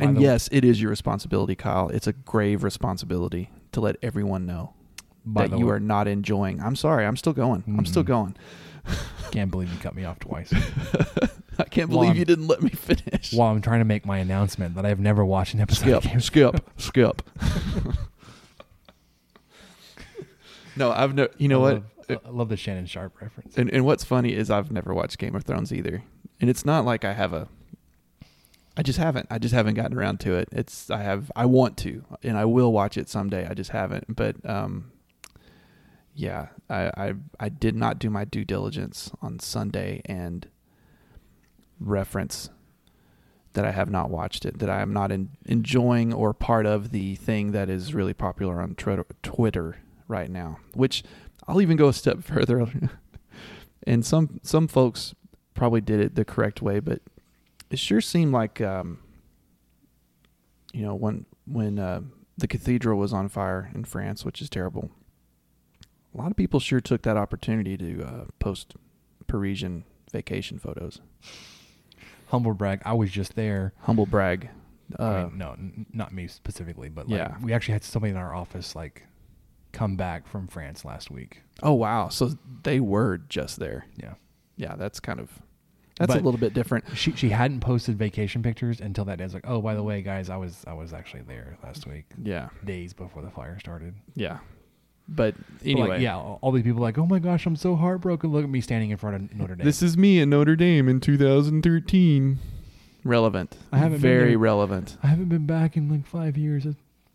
And yes, it is your responsibility, Kyle. It's a grave responsibility to let everyone know that you are not enjoying. I'm sorry. I'm still going. I'm still going. Can't believe you cut me off twice. I can't believe you didn't let me finish. While I'm trying to make my announcement that I've never watched an episode. Skip. No, I've never. You know what? I love the Shannon Sharp reference. And what's funny is I've never watched Game of Thrones either. And it's not like I have a. I just haven't gotten around to it. I want to, and I will watch it someday. I just haven't. But yeah, I did not do my due diligence on Sunday and reference that I have not watched it, that I am not enjoying or part of the thing that is really popular on Twitter right now, which I'll even go a step further. And some folks probably did it the correct way, but it sure seemed like, when the cathedral was on fire in France, which is terrible, a lot of people sure took that opportunity to post Parisian vacation photos. Humble brag. I was just there. Humble brag. I mean, no, not me specifically, but like, yeah, we actually had somebody in our office like come back from France last week. Oh, wow. So they were just there. Yeah. Yeah. That's a little bit different. She hadn't posted vacation pictures until that day. I was like, oh, by the way, guys, I was actually there last week. Yeah. Days before the fire started. Yeah. But anyway, like, yeah, all these people like, oh my gosh, I'm so heartbroken. Look at me standing in front of Notre Dame. This is me at Notre Dame in 2013. Relevant. I haven't very been relevant. I haven't been back in like 5 years.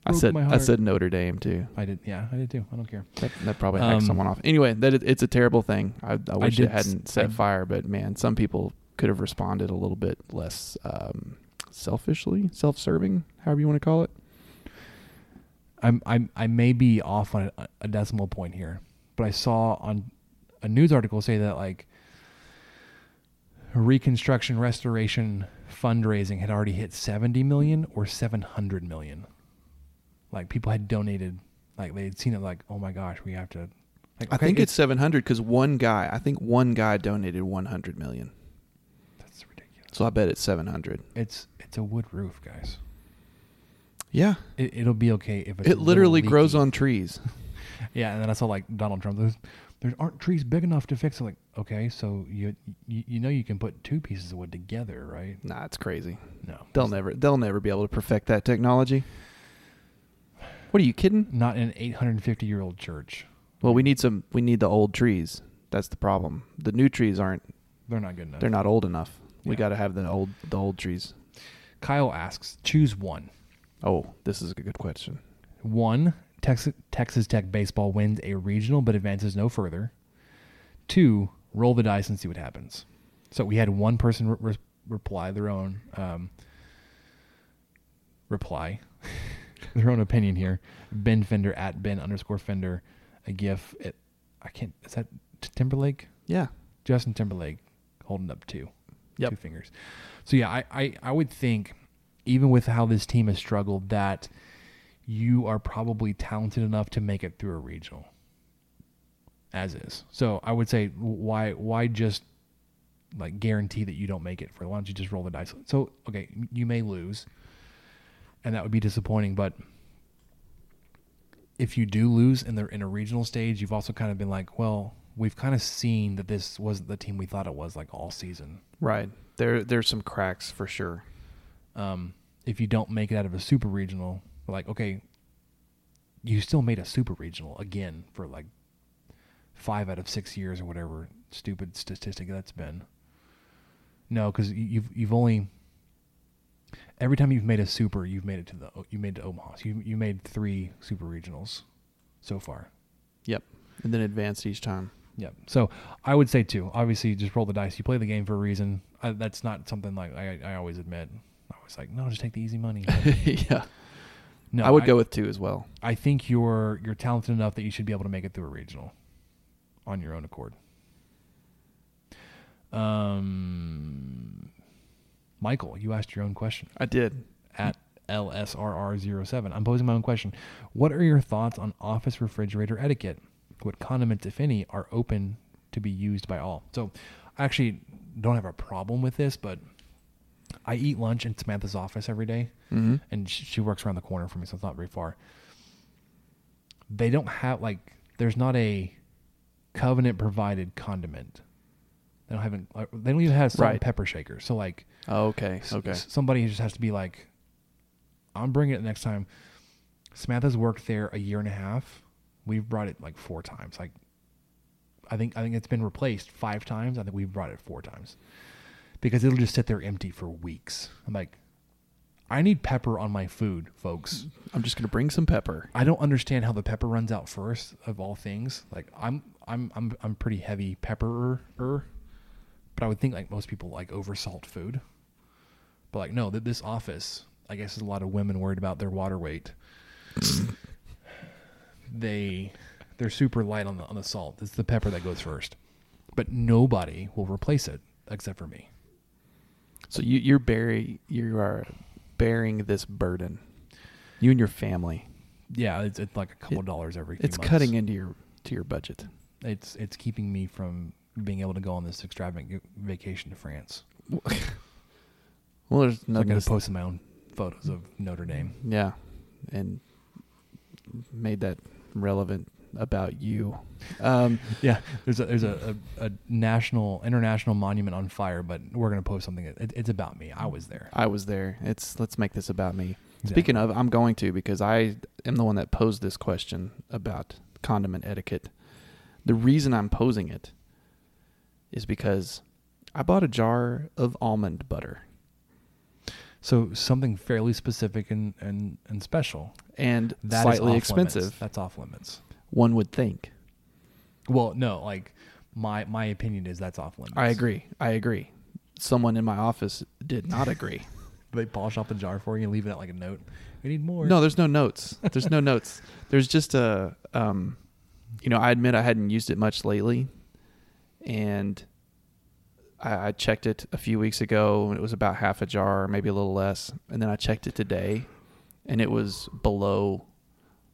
I said Notre Dame too. I did. Yeah, I did too. I don't care. That probably hacked someone off. Anyway, it's a terrible thing. I wish it hadn't set fire, but man, some people could have responded a little bit less selfishly, self-serving, however you want to call it. I may be off on a decimal point here, but I saw on a news article say that like reconstruction, restoration fundraising had already hit 70 million or 700 million. Like people had donated, like they had seen it like, oh my gosh, we have to. Like, okay, I think it's 700 because one guy donated 100 million. That's ridiculous. So I bet it's 700. It's a wood roof, guys. Yeah, it'll be okay if it literally grows on trees. Yeah, and then I saw like Donald Trump. There aren't trees big enough to fix it. Like, okay, so you know you can put two pieces of wood together, right? Nah, it's crazy. No, they'll never be able to perfect that technology. What are you kidding? Not in an 850-year-old church. Well, we need the old trees. That's the problem. The new trees aren't. They're not good enough. They're not old enough. Yeah. We got to have the old trees. Kyle asks, choose one. Oh, this is a good question. One, Texas Tech baseball wins a regional but advances no further. Two, roll the dice and see what happens. So we had one person reply their own their own opinion here. Ben Fender at Ben_Fender, a GIF. Is that Timberlake? Yeah, Justin Timberlake holding up two fingers. So yeah, I would think, even with how this team has struggled, that you are probably talented enough to make it through a regional as is. So I would say, why just like guarantee that you don't make it? For why don't you just roll the dice? So, okay, you may lose and that would be disappointing, but if you do lose and they're in a regional stage, you've also kind of been like, well, we've kind of seen that this wasn't the team we thought it was like all season. Right. There's some cracks for sure. If you don't make it out of a super regional, like, okay, you still made a super regional again for like 5 out of 6 years or whatever stupid statistic that's been. No, because you've only, every time you've made a super, you made it to Omaha. So you made 3 super regionals so far. Yep. And then advanced each time. Yep. So I would say 2, obviously just roll the dice. You play the game for a reason. That's not something like I always admit. It's like, no, just take the easy money. Yeah. No, I would go with 2 as well. I think you're talented enough that you should be able to make it through a regional on your own accord. Michael, you asked your own question. I did. At LSRR07. I'm posing my own question. What are your thoughts on office refrigerator etiquette? What condiments, if any, are open to be used by all? So I actually don't have a problem with this, but I eat lunch in Samantha's office every day, mm-hmm. and she works around the corner from me, so it's not very far. They don't have, like, there's not a covenant-provided condiment. They don't even have salt and pepper shakers. So, like, oh, okay. Somebody just has to be like, I'm bringing it next time. Samantha's worked there a year and a half. We've brought it, like, 4 times. Like, I think it's been replaced 5 times. I think we've brought it 4 times. Because it'll just sit there empty for weeks. I'm like, I need pepper on my food, folks. I'm just going to bring some pepper. I don't understand how the pepper runs out first of all things. Like I'm pretty heavy pepperer, but I would think like most people like oversalt food. But like no, this office, I guess there's a lot of women worried about their water weight. They're super light on the salt. It's the pepper that goes first. But nobody will replace it except for me. So you are bearing this burden, you and your family. Yeah, it's like a couple dollars every few months. It's cutting into your budget. It's keeping me from being able to go on this extravagant vacation to France. Well, there's nothing. So I'm going to post my own photos of Notre Dame. Yeah, and made that relevant about you. Yeah, there's a international monument on fire, but we're going to post something. It's about me. I was there. Let's make this about me. Exactly. Speaking of, I'm going to, because I am the one that posed this question about condiment etiquette. The reason I'm posing it is because I bought a jar of almond butter. So something fairly specific and special. And that slightly expensive. That's off limits. One would think. Well, no, like my opinion is that's off limits. I agree. Someone in my office did not agree. They polish off the jar for you and leave it at like a note. We need more. No, there's no notes. There's just a, I admit I hadn't used it much lately, and I checked it a few weeks ago, and it was about half a jar, maybe a little less. And then I checked it today, and it was below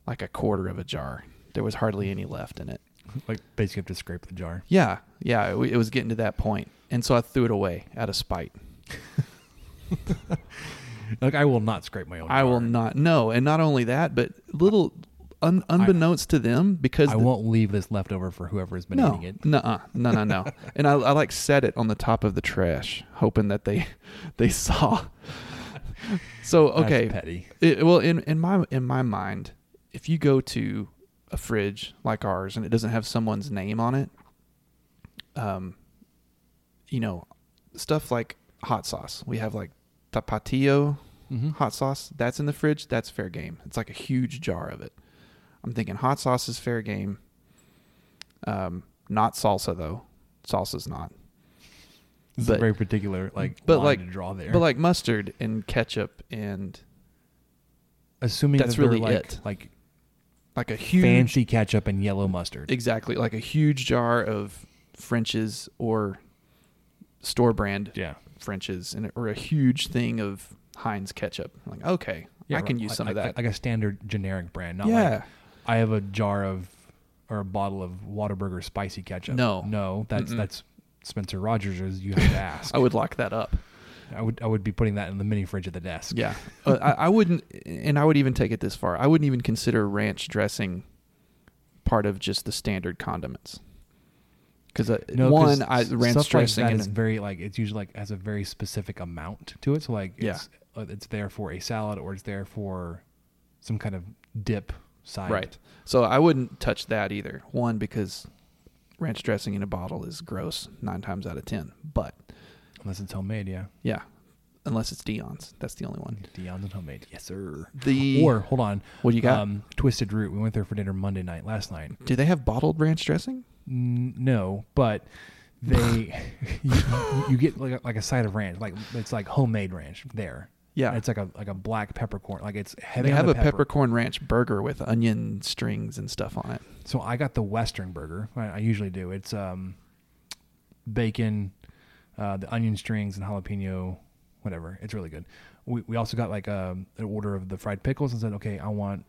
like a quarter of a jar. There was hardly any left in it. Like basically you have to scrape the jar. Yeah. It was getting to that point. And so I threw it away out of spite. Like I will not scrape my own jar. I will not. No. And not only that, but little unbeknownst to them, because I won't leave this leftover for whoever has been eating it. No. And I like set it on the top of the trash, hoping that they saw. So, okay. That's petty. Well, in my mind, if you go to a fridge like ours and it doesn't have someone's name on it, stuff like hot sauce, we have like Tapatio hot sauce that's in the fridge. That's fair game. It's like a huge jar of it. I'm thinking hot sauce is fair game. Not salsa though. Salsa's not. It's very particular. Like to draw there. But like mustard and ketchup and assuming that's that really it. Like a huge fancy ketchup and yellow mustard. Exactly, like a huge jar of French's or store brand French's, or a huge thing of Heinz ketchup. I'm like, okay, yeah, I can use some of that. Like a standard generic brand, not like I have a jar of or a bottle of Whataburger spicy ketchup. No, that's Spencer Rogers'. You have to ask. I would lock that up. I would be putting that in the mini fridge at the desk. Yeah. I wouldn't, and I would even take it this far. I wouldn't even consider ranch dressing part of just the standard condiments. Because ranch dressing is very like, it's usually like has a very specific amount to it. So like it's there for a salad or it's there for some kind of dip side. Right. So I wouldn't touch that either. One, because ranch dressing in a bottle is gross 9 times out of 10, but unless it's homemade, yeah. Unless it's Dion's, that's the only one. Dion's and homemade, yes sir. Or hold on, what do you got? Twisted Root. We went there for dinner last night. Do they have bottled ranch dressing? No, but they you get like a side of ranch, like it's like homemade ranch there. Yeah, and it's like a black peppercorn, like it's heavy. They have a peppercorn ranch burger with onion strings and stuff on it. So I got the Western burger. I usually do. It's bacon. The onion strings and jalapeno, whatever. It's really good. We also got like an order of the fried pickles and said, okay, I want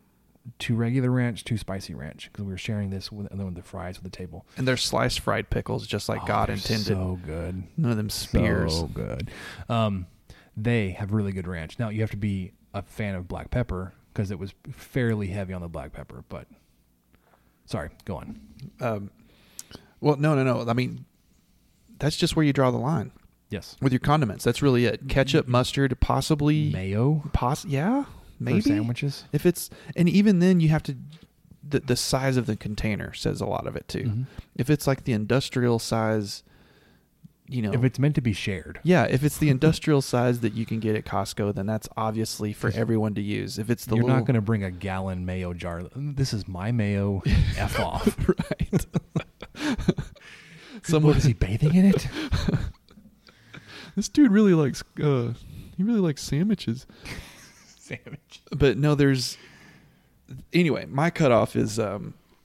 2 regular ranch, 2 spicy ranch, because we were sharing this with the fries with the table. And they're sliced fried pickles, just like God intended. So good. None of them spears. So good. They have really good ranch. Now you have to be a fan of black pepper because it was fairly heavy on the black pepper. But sorry, go on. Well, no. I mean. That's just where you draw the line. Yes. With your condiments. That's really it. Ketchup, mustard, possibly mayo. Maybe. For sandwiches. If it's, and even then you have to, the size of the container says a lot of it too. Mm-hmm. If it's like the industrial size you know, if it's meant to be shared. Yeah. If it's the industrial size that you can get at Costco, then that's obviously for everyone to use. If it's the you're not going to bring a gallon mayo jar. This is my mayo. F off. Right. Someone is he bathing in it? This dude really likes, he really likes sandwiches. But no, there's, anyway, my cutoff is,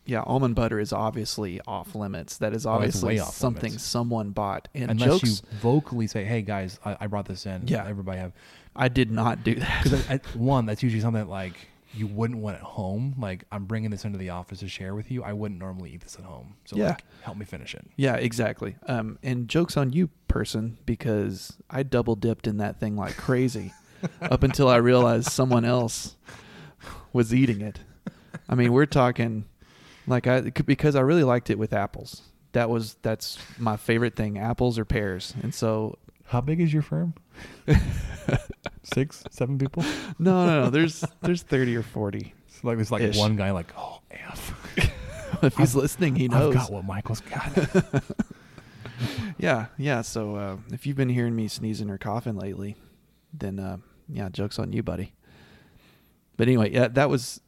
yeah, almond butter is obviously off limits. That is obviously something someone bought. And unless jokes, you vocally say, hey, guys, I brought this in. Yeah. Everybody have. I did not do that. Because, one, that's usually something that, like, you wouldn't want at home. Like, I'm bringing this into the office to share with you. I wouldn't normally eat this at home. So, yeah. Like, help me finish it. Yeah, exactly. And joke's on you, person, because I double dipped in that thing like crazy up until I realized someone else was eating it. I mean, we're talking... Like because I really liked it with apples. That's my favorite thing, apples or pears. And so, how big is your firm? 6, 7 people? No. There's 30 or 40. So like there's like ish. One guy like, oh, f. If he's listening, he knows. I've got what Michael's got. Yeah. So if you've been hearing me sneezing or coughing lately, then yeah, joke's on you, buddy. But anyway, yeah, that was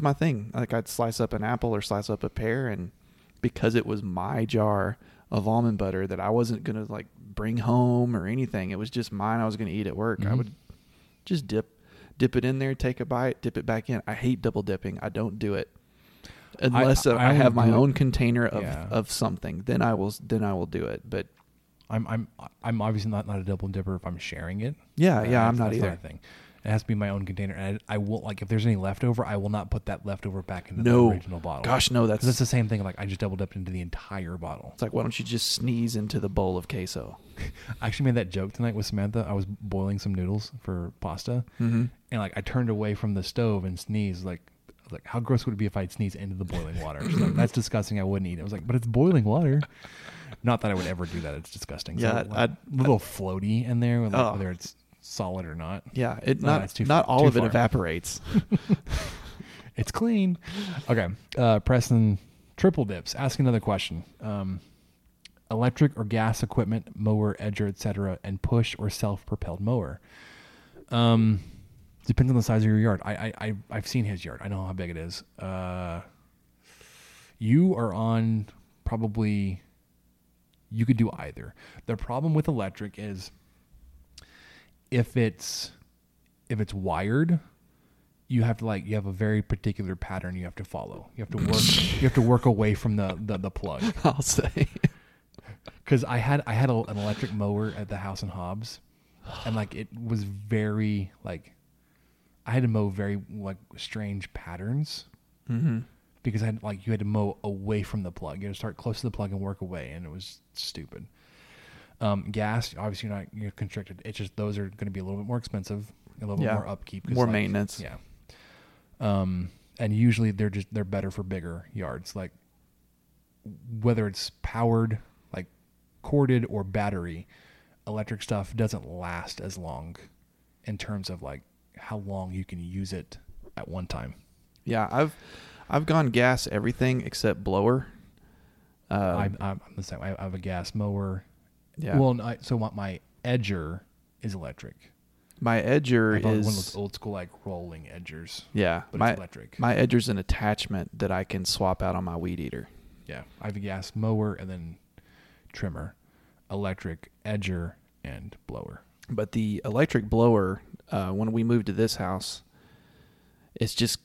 my thing. Like I'd slice up an apple or slice up a pear, and because it was my jar of almond butter that I wasn't going to like bring home or anything, it was just mine. I was going to eat at work. Mm-hmm. I would just dip it in there, take a bite, dip it back in. I hate double dipping. I don't do it unless I have my own container of something. Then I will do it. But I'm obviously not a double dipper if I'm sharing it. Yeah, I'm not either. That's the thing. It has to be my own container, and I will like if there's any leftover, I will not put that leftover back into the original bottle. Gosh, no, that's the same thing. Like I just double dipped into the entire bottle. It's like, why don't you just sneeze into the bowl of queso? I actually made that joke tonight with Samantha. I was boiling some noodles for pasta, mm-hmm. and like I turned away from the stove and sneezed. Like, I was like, how gross would it be if I'd sneeze into the boiling water? She's like, that's disgusting. I wouldn't eat it. I was like, but it's boiling water. Not that I would ever do that. It's disgusting. Yeah, so, like, a little floaty in there, with, like, whether it's solid or not. Yeah, it not all of it evaporates. It's clean. Okay. Preston triple dips. Ask another question. Electric or gas equipment, mower, edger, etc., and push or self-propelled mower. Depends on the size of your yard. I've seen his yard. I know how big it is. You are on probably. You could do either. The problem with electric is. If it's wired, you have to like you have a very particular pattern you have to follow. You have to work away from the plug. I'll say, because I had an electric mower at the house in Hobbs, and like it was very like I had to mow very like strange patterns mm-hmm. because I had, like you had to mow away from the plug. You had to start close to the plug and work away, and it was stupid. Gas, obviously you're constricted. It's just those are going to be a little bit more expensive, a little bit more upkeep, more like, maintenance. Yeah. And usually they're better for bigger yards, like whether it's powered, like corded or battery, electric stuff doesn't last as long in terms of like how long you can use it at one time. Yeah, I've gone gas everything except blower. I'm the same. I have a gas mower. Yeah. Well, so my edger is electric. My edger is one of those old school like rolling edgers. Yeah, but it's electric. My edger's an attachment that I can swap out on my weed eater. Yeah, I have a gas mower and then trimmer, electric edger and blower. But the electric blower, when we moved to this house, it's just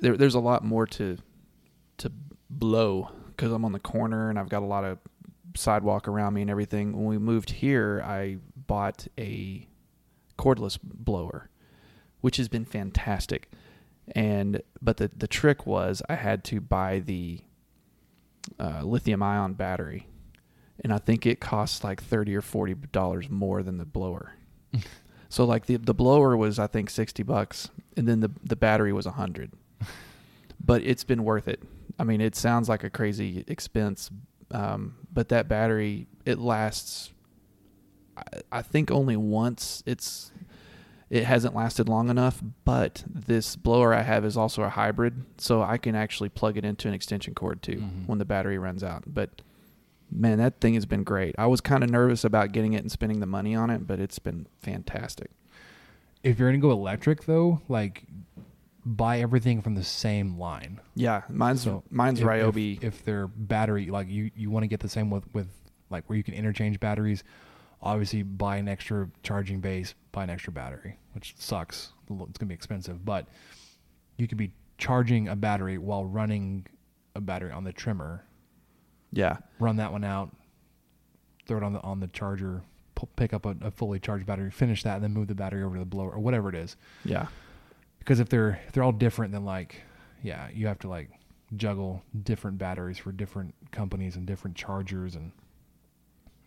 there's a lot more to blow because I'm on the corner and I've got a lot of sidewalk around me and everything. When we moved here, I bought a cordless blower, which has been fantastic. But the trick was I had to buy the lithium ion battery, and I think it costs like $30 or $40 more than the blower. So like the blower was I think $60, and then the battery was $100. But it's been worth it. I mean, it sounds like a crazy expense. But that battery, it lasts, I think only once. It hasn't lasted long enough, but this blower I have is also a hybrid, so I can actually plug it into an extension cord too mm-hmm. when the battery runs out. But man, that thing has been great. I was kind of nervous about getting it and spending the money on it, but it's been fantastic. If you're going to go electric, though, like, buy everything from the same line. Yeah, mine's Ryobi. If their battery, like, you want to get the same with like, where you can interchange batteries. Obviously, buy an extra charging base, buy an extra battery, which sucks. It's going to be expensive, but you could be charging a battery while running a battery on the trimmer. Yeah. Run that one out, throw it on the charger, pick up a fully charged battery, finish that, and then move the battery over to the blower or whatever it is. Yeah. Because if they're all different, then, like, yeah, you have to, like, juggle different batteries for different companies and different chargers, and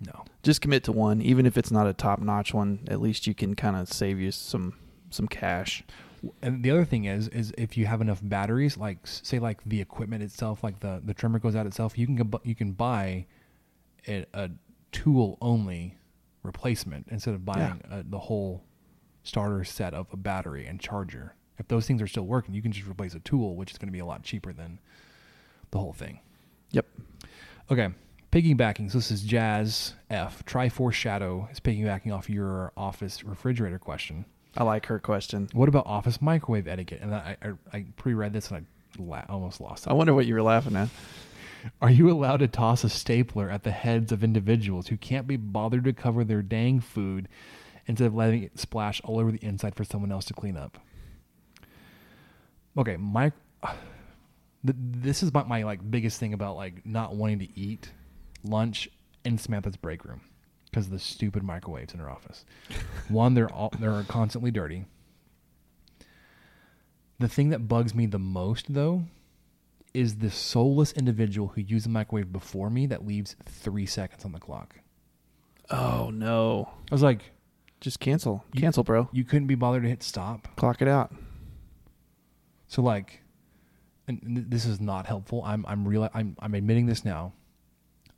no. Just commit to one. Even if it's not a top-notch one, at least you can kind of save you some cash. And the other thing is if you have enough batteries, like, say, like, the equipment itself, like the trimmer goes out itself, you can buy a tool-only replacement instead of buying the whole starter set of a battery and charger. If those things are still working, you can just replace a tool, which is going to be a lot cheaper than the whole thing. Yep. Okay. Piggybacking. So this is Jazz F. Triforce Shadow is piggybacking off your office refrigerator question. I like her question. What about office microwave etiquette? And I pre-read this and I almost lost it. I wonder what you were laughing at. Are you allowed to toss a stapler at the heads of individuals who can't be bothered to cover their dang food instead of letting it splash all over the inside for someone else to clean up? Okay, this is my like biggest thing about, like, not wanting to eat lunch in Samantha's break room because of the stupid microwaves in her office. One, they're constantly dirty. The thing that bugs me the most, though, is the soulless individual who used the microwave before me that leaves 3 seconds on the clock. Oh, no. I was like... Just cancel. Cancel, bro. You couldn't be bothered to hit stop. Clock it out. So, like... And this is not helpful. I'm admitting this now.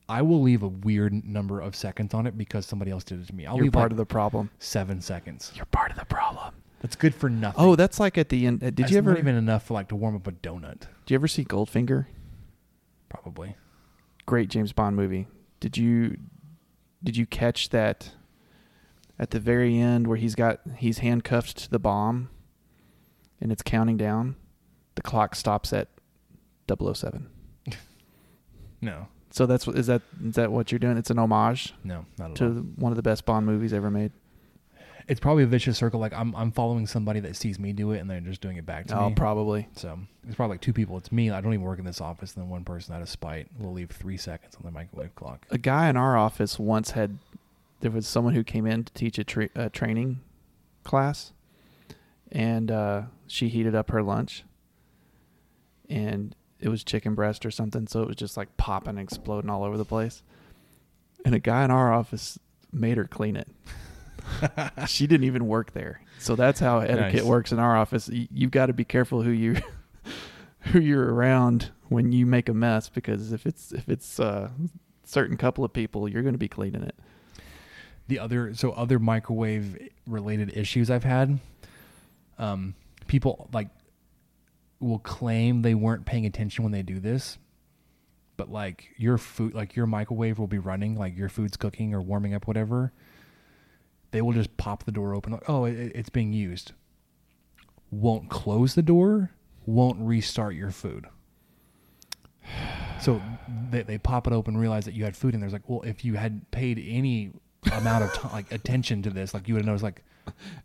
I will leave a weird number of seconds on it because somebody else did it to me. You're part of the problem. 7 seconds. You're part of the problem. That's good for nothing. Oh, that's like at the end. Did you ever? Not even enough for, like, to warm up a donut. Did you ever see Goldfinger? Probably. Great James Bond movie. Did you catch that at the very end where he's handcuffed to the bomb and it's counting down? The clock stops at 007. No. So is that what you're doing? It's an homage. No, not at all. To one of the best Bond movies ever made. It's probably a vicious circle. Like, I'm following somebody that sees me do it, and they're just doing it back to me. Oh, probably. So it's probably like two people. It's me. I don't even work in this office. And then one person out of spite will leave 3 seconds on the microwave clock. A guy in our office once had. There was someone who came in to teach a training class, and she heated up her lunch, and it was chicken breast or something. So it was just like popping and exploding all over the place. And a guy in our office made her clean it. She didn't even work there. So that's how etiquette works in our office. You've got to be careful who you're around when you make a mess, because if it's a certain couple of people, you're going to be cleaning it. Other microwave related issues I've had, people like will claim they weren't paying attention when they do this, but like your food, like your microwave will be running, like your food's cooking or warming up, whatever. They will just pop the door open. Like, oh, it's being used. Won't close the door. Won't restart your food. So they pop it open, realize that you had food in there. It's like, well, if you had paid any amount of like attention to this, like you would have noticed, like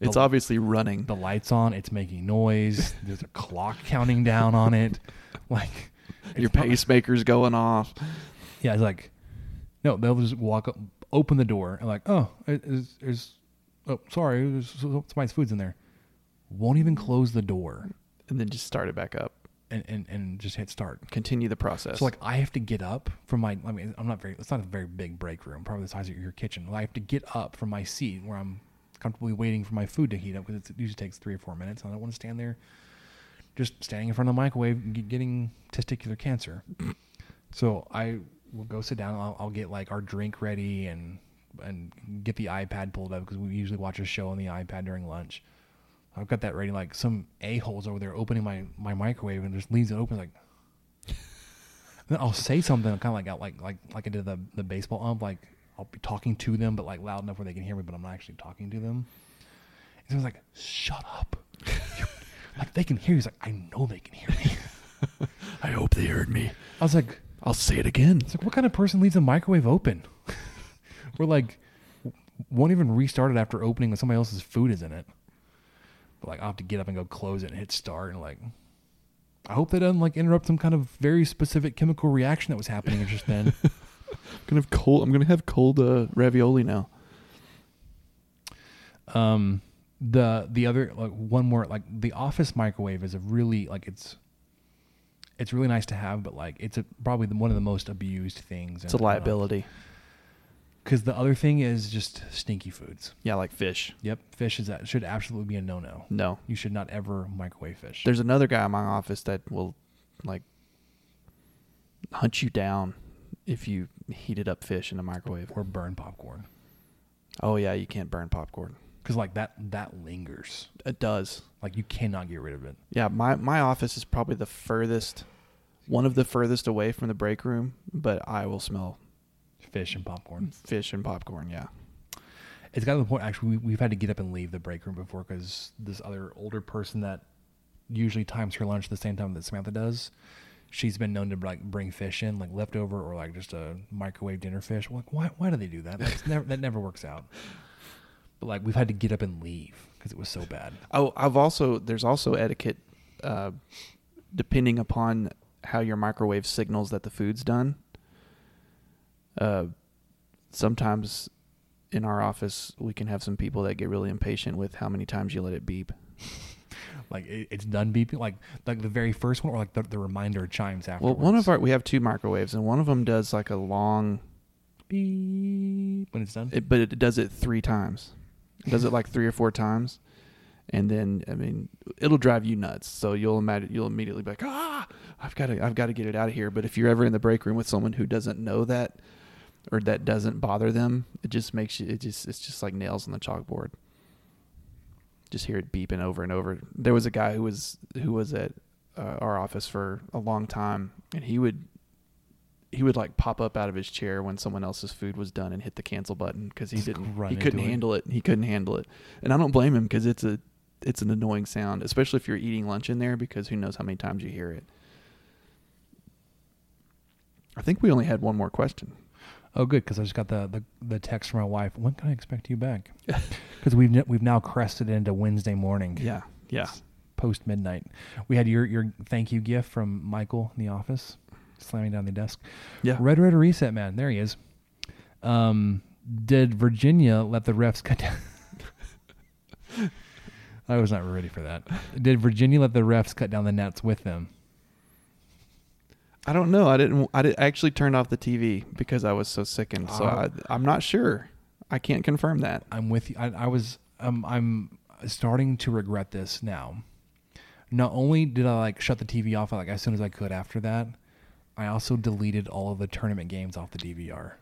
it's obviously running. The light's on. It's making noise. There's a clock counting down on it. Like your pacemaker's going off. Yeah, it's like no. They'll just walk up, open the door, and like, oh, there's. Oh, sorry, there's somebody's food's in there. Won't even close the door. And then just start it back up. And just hit start. Continue the process. So, like, I have to get up from my, I mean, it's not a very big break room, probably the size of your kitchen. I have to get up from my seat where I'm comfortably waiting for my food to heat up, because it usually takes 3 or 4 minutes. I don't want to stand there just standing in front of the microwave getting testicular cancer. So I will go sit down. I'll get, like, our drink ready and get the iPad pulled up, because we usually watch a show on the iPad during lunch. I've got that ready. Like, some a-hole's over there opening my microwave and just leaves it open. Like, then I'll say something kind of like I did the baseball ump. Like I'll be talking to them, but like loud enough where they can hear me, but I'm not actually talking to them. And someone's like, "Shut up!" Like they can hear you. He's like, "I know they can hear me." I hope they heard me. I was like, "I'll say it again." It's like, what kind of person leaves a microwave open? We're like, won't even restart it after opening when somebody else's food is in it. But like, I'll have to get up and go close it and hit start and like. I hope that doesn't like interrupt some kind of very specific chemical reaction that was happening just then. I'm gonna have cold ravioli now. The other like one more like the office microwave is a really like it's really nice to have, but like it's probably one of the most abused things. It's a liability. Because the other thing is just stinky foods. Yeah, like fish. Yep, fish is that should absolutely be a no-no. No, you should not ever microwave fish. There's another guy in my office that will, like, hunt you down if you heated up fish in a microwave or burn popcorn. Oh yeah, you can't burn popcorn because like that lingers. It does. Like you cannot get rid of it. Yeah, my office is probably the furthest, one of the furthest away from the break room, but I will smell. Fish and popcorn, yeah. It's got to the point, actually, we've had to get up and leave the break room before because this other older person that usually times her lunch at the same time that Samantha does, she's been known to like bring fish in, like leftover or like just a microwave dinner fish. We're like, why do they do that? That never works out. But like we've had to get up and leave because it was so bad. Oh, there's also etiquette depending upon how your microwave signals that the food's done. Sometimes in our office, we can have some people that get really impatient with how many times you let it beep. Like it's done beeping, like the very first one, or like the reminder chimes afterwards. Well, we have two microwaves, and one of them does like a long beep when it's done. But it does it three times. It does it like three or four times, and then I mean it'll drive you nuts. So you'll immediately be like, I've got to get it out of here. But if you're ever in the break room with someone who doesn't know that. Or that doesn't bother them. It just makes you. It's just like nails on the chalkboard. Just hear it beeping over and over. There was a guy who was at our office for a long time, and he would like pop up out of his chair when someone else's food was done and hit the cancel button because he couldn't handle it. And I don't blame him because it's an annoying sound, especially if you're eating lunch in there because who knows how many times you hear it. I think we only had one more question. Oh, good, because I just got the text from my wife. When can I expect you back? Because we've now crested into Wednesday morning. Yeah, yeah. It's post midnight. We had your thank you gift from Michael in the office, slamming down the desk. Yeah. Red reset, man. There he is. Did Virginia let the refs cut down? I was not ready for that. Did Virginia let the refs cut down the nets with them? I don't know. I actually turned off the TV because I was so sickened. So I'm not sure. I can't confirm that. I'm with you. I'm starting to regret this now. Not only did I like shut the TV off like as soon as I could after that, I also deleted all of the tournament games off the DVR.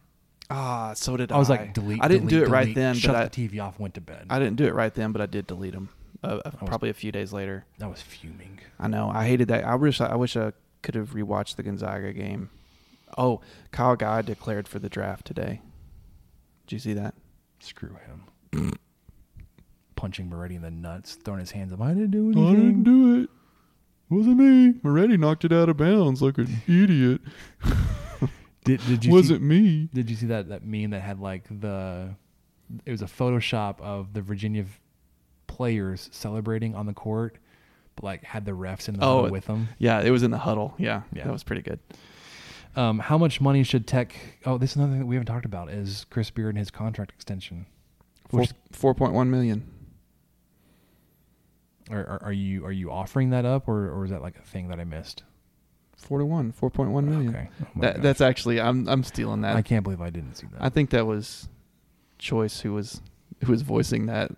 So did I. I was like delete. I didn't do it right then. Shut the TV off. Went to bed. I didn't do it right then, but I did delete them. Probably a few days later. I was fuming. I know. I hated that. I wish I could have rewatched the Gonzaga game. Oh, Kyle Guy declared for the draft today. Did you see that? Screw him. Punching Moretti in the nuts, throwing his hands up. I didn't do anything. I didn't do it. It wasn't me. Moretti knocked it out of bounds like an idiot. Did you wasn't me. Did you see that meme that had like it was a Photoshop of the Virginia players celebrating on the court? But like had the refs in the huddle with them. Yeah, it was in the huddle. Yeah, that was pretty good. How much money should Tech? Oh, this is another thing that we haven't talked about is Chris Beard and his contract extension. 4.1 million. Are you offering that up or is that like a thing that I missed? 4.1 million. Okay, oh that's actually I'm stealing that. I can't believe I didn't see that. I think that was Choice who was voicing that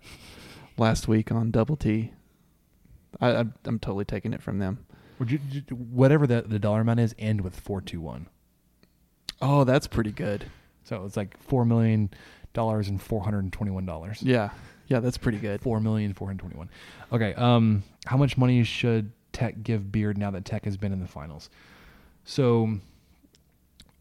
last week on Double T. I'm totally taking it from them. Would you whatever the dollar amount is, end with 421. Oh, that's pretty good. So it's like $4 million and $421. Yeah, that's pretty good. $4,421,000. Okay. How much money should Tech give Beard now that Tech has been in the finals? So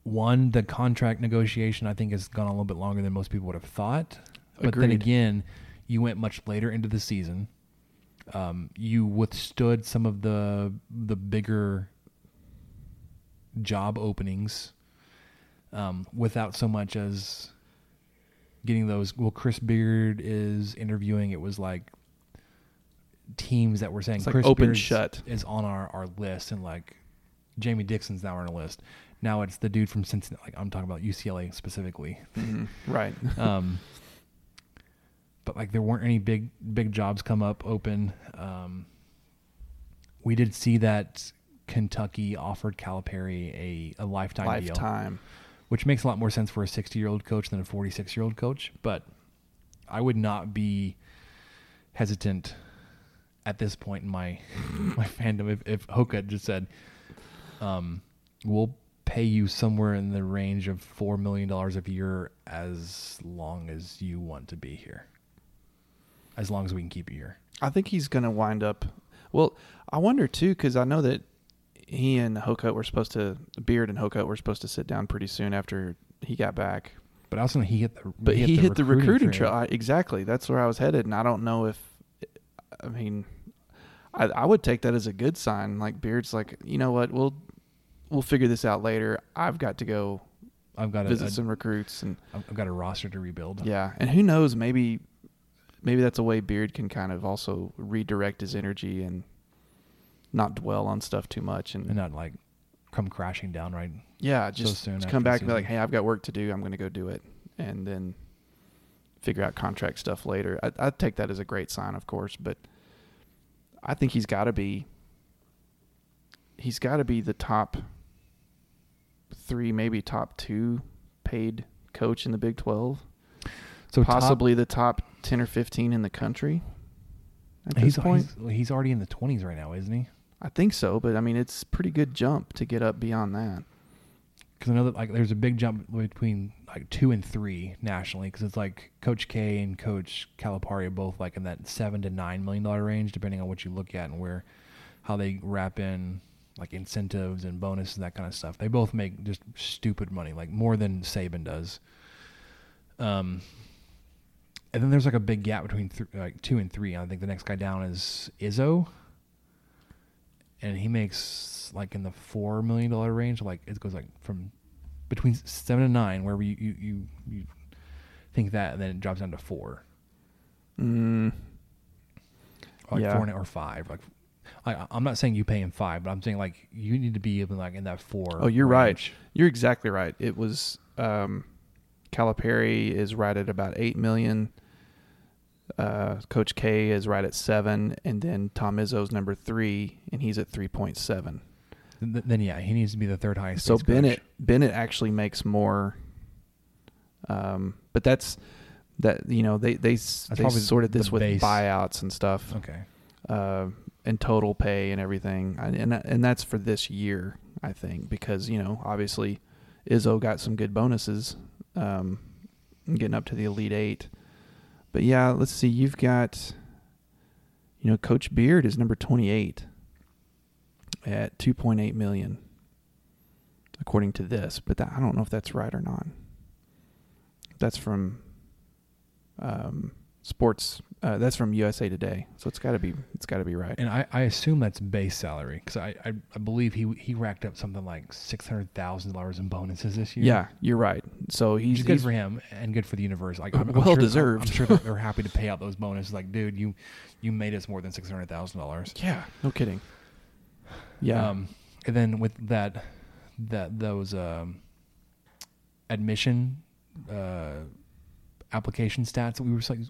one, the contract negotiation, I think, has gone a little bit longer than most people would have thought. But Agreed. Then again, you went much later into the season. You withstood some of the bigger job openings without so much as getting those. Well, Chris Beard is interviewing. It was like teams that were saying like Chris Beard is on our list, and like Jamie Dixon's now on the list. Now it's the dude from Cincinnati. Like, I'm talking about UCLA specifically. Mm-hmm. Right. But like there weren't any big jobs come up open. We did see that Kentucky offered Calipari a lifetime deal, which makes a lot more sense for a 60-year-old coach than a 46-year-old coach. But I would not be hesitant at this point in my fandom if Hoka just said, we'll pay you somewhere in the range of $4 million a year as long as you want to be here. As long as we can keep you here. I think he's going to wind up... Well, I wonder, too, because I know that he and Hoka were supposed to... Beard and Hoka were supposed to sit down pretty soon after he got back. But I also know he hit the But he hit the recruiting trail. Exactly. That's where I was headed, and I don't know if... I mean, I would take that as a good sign. Like, Beard's like, you know what, we'll figure this out later. I've got to go visit some recruits. And I've got a roster to rebuild. Yeah, and who knows, Maybe that's a way Beard can kind of also redirect his energy and not dwell on stuff too much. And not like come crashing down right Yeah, just come back and be like, hey, I've got work to do. I'm going to go do it. And then figure out contract stuff later. I take that as a great sign, of course. But I think he's got to be the top three, maybe top two paid coach in the Big 12. So possibly the top 10 or 15 in the country at this point. He's already in the 20s right now, isn't he? I think so, but I mean, it's a pretty good jump to get up beyond that. Because I know that like there's a big jump between like 2 and 3 nationally, because it's like Coach K and Coach Calipari are both like in that $7 to $9 million range, depending on what you look at and where, how they wrap in like incentives and bonuses and that kind of stuff. They both make just stupid money, like more than Saban does. And then there's like a big gap between like 2 and 3. I think the next guy down is Izzo, and he makes like in the $4 million range. Like it goes like from between 7 and 9, where you think that, and then it drops down to 4. Like yeah. 4 or 5. Like I'm not saying you pay him 5, but I'm saying like you need to be like in that 4. Oh, you're range. Right. You're exactly right. It was. Calipari is right at about $8 million. Coach K is right at $7 million, and then Tom Izzo's number 3, and he's at 3.7. Then yeah, he needs to be the third highest. So Bennett actually makes more. But that's that you know they sorted this with base. Buyouts and stuff. Okay. And total pay and everything, and that's for this year, I think, because you know obviously Izzo got some good bonuses. Getting up to the Elite Eight. But yeah, let's see. You've got, you know, Coach Beard is number 28 at $2.8 million, according to this. But I don't know if that's right or not. That's from sports. That's from USA Today, so it's got to be right. And I assume that's base salary, because I believe he racked up something like $600,000 in bonuses this year. Yeah, you're right. So he's good for him and good for the universe. Like well deserved. I'm sure they're happy to pay out those bonuses. Like, dude, you made us more than $600,000. Yeah, no kidding. Yeah. And then with those admission. Application stats that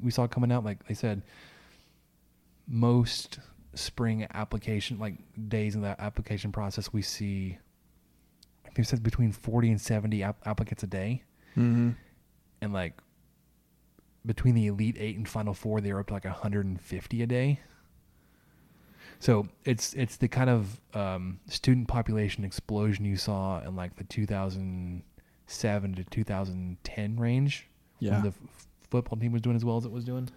we saw coming out, like they said most spring application like days in the application process we see like they said between 40 and 70 applicants a day. Mm-hmm. And like between the Elite Eight and Final Four they're up to like 150 a day. So it's the kind of student population explosion you saw in like the 2007 to 2010 range. Yeah, the football team was doing as well as it was doing.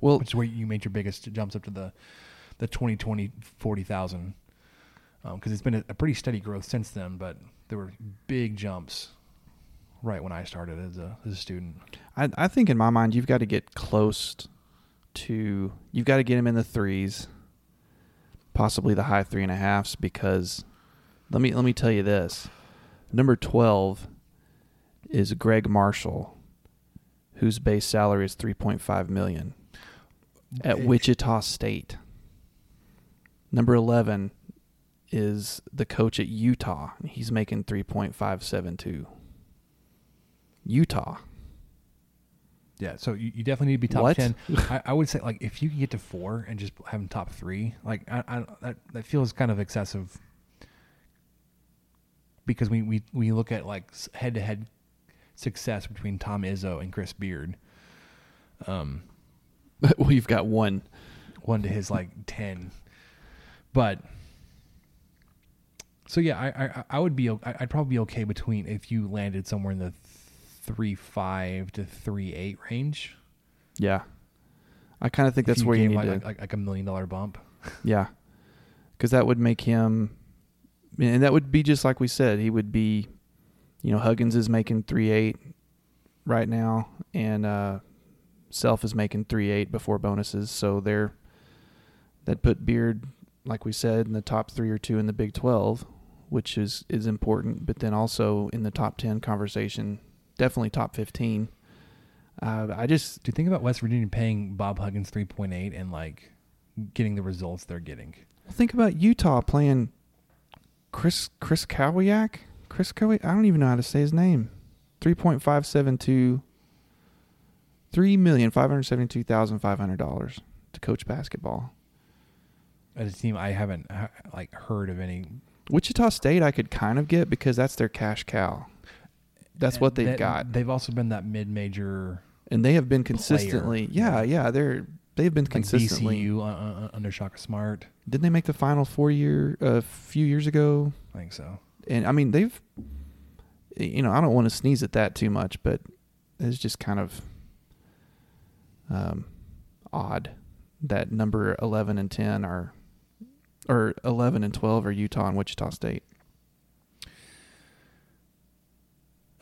Well, which is where you made your biggest jumps up to the 2020 40,000, because it's been a pretty steady growth since then. But there were big jumps right when I started as a student. I think in my mind, you've got to get close to, you've got to get him in the threes, possibly the high 3.5s, because let me tell you this. Number 12 is Greg Marshall, whose base salary is $3.5 million at Wichita State. Number 11 is the coach at Utah, and he's making $3.572. Utah. Yeah, so you definitely need to be top 10. I would say, like, if you can get to 4 and just have them top 3, like, that feels kind of excessive, because we look at, like, head-to-head success between Tom Izzo and Chris Beard. Well, you've got one to his, like, 10. But so yeah, I would be, I'd probably be okay between, if you landed somewhere in the 3.5 to 3.8 range. Yeah, I kind of think that's where you need, like a $1 million bump. Yeah, because that would make him, and that would be just like we said. He would be, you know, Huggins is making 3.8 right now, and Self is making 3.8 before bonuses. So that put Beard, like we said, in the top 3 or 2 in the Big 12, which is important, but then also in the top 10 conversation, definitely top 15. Do you think about West Virginia paying Bob Huggins 3.8 and, like, getting the results they're getting? Think about Utah playing Chris Kowiak. Chris Kowiak, I don't even know how to say his name. $3,572,500 to coach basketball. As a team, I haven't, like, heard of any. Wichita State I could kind of get, because that's their cash cow. That's what they've got. They've also been that mid-major, and they have been consistently. Player. Yeah, they've been, like, consistently. VCU under Shaka Smart. Didn't they make the Final Four a few years ago? I think so. And I mean, they've, you know, I don't want to sneeze at that too much, but it's just kind of odd that number 11 and 10 are. Or 11 and 12 are Utah and Wichita State.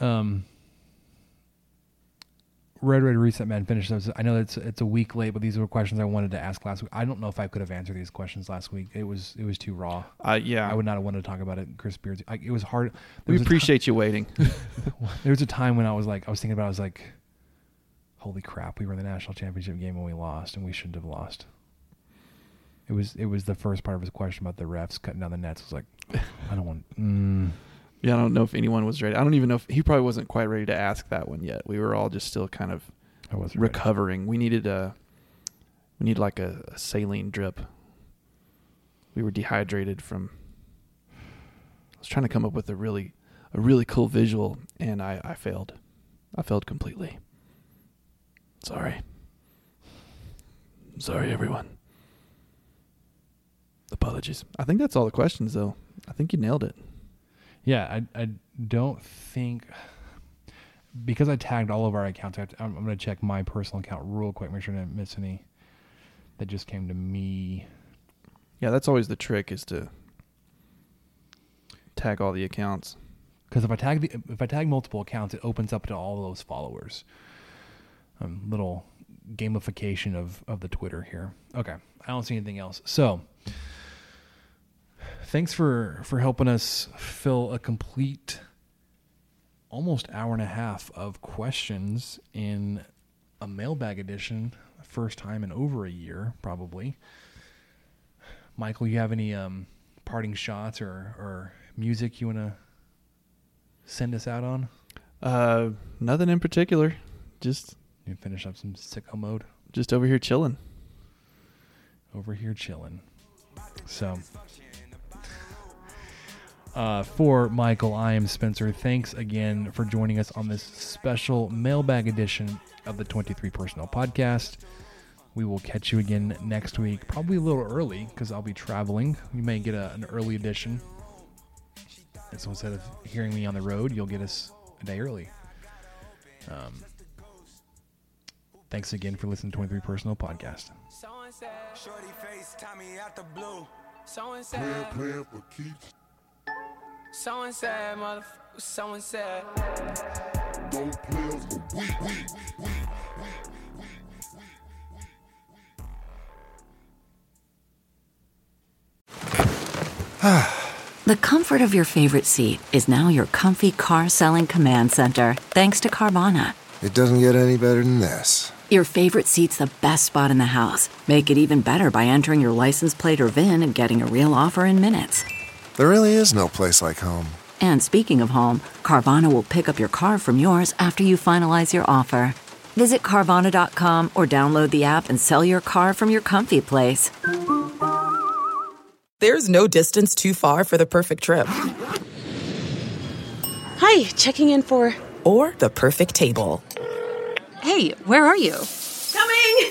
Red Reset Man finishes. I know it's a week late, but these were questions I wanted to ask last week. I don't know if I could have answered these questions last week. It was too raw. Yeah, I would not have wanted to talk about it. Chris Beard's. It was hard. We appreciate you waiting. There was a time when I was thinking about, holy crap, we were in the national championship game and we lost, and we shouldn't have lost. It was the first part of his question about the refs cutting down the nets. I was like, I don't want. Yeah, I don't know if anyone was ready. I don't even know if he probably wasn't quite ready to ask that one yet. We were all just still kind of recovering. Ready. We needed a saline drip. We were dehydrated from. I was trying to come up with a really cool visual, and I failed. I failed completely. Sorry, everyone. Apologies. I think that's all the questions, though. I think you nailed it. Yeah, I don't think, because I tagged all of our accounts, I'm going to check my personal account real quick, make sure I didn't miss any that just came to me. Yeah, that's always the trick, is to tag all the accounts. Because if I tag multiple accounts, it opens up to all those followers. Little gamification of the Twitter here. Okay, I don't see anything else. So. Thanks for helping us fill a complete almost hour and a half of questions in a mailbag edition, first time in over a year, probably. Michael, you have any parting shots or music you want to send us out on? Nothing in particular. Just you finish up some sicko mode. Just over here chilling. So... for Michael, I am Spencer. Thanks again for joining us on this special mailbag edition of the 23 Personnel Podcast. We will catch you again next week, probably a little early because I'll be traveling. You may get an early edition. And so instead of hearing me on the road, you'll get us a day early. Thanks again for listening to 23 Personnel Podcast. Shorty face Tommy out the blue. So inside. Someone said, motherfucker, someone said. Don't play us the week. The comfort of your favorite seat is now your comfy car selling command center, thanks to Carvana. It doesn't get any better than this. Your favorite seat's the best spot in the house. Make it even better by entering your license plate or VIN and getting a real offer in minutes. There really is no place like home. And speaking of home, Carvana will pick up your car from yours after you finalize your offer. Visit Carvana.com or download the app and sell your car from your comfy place. There's no distance too far for the perfect trip. Hi, checking in for... Or the perfect table. Hey, where are you? Coming!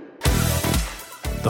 The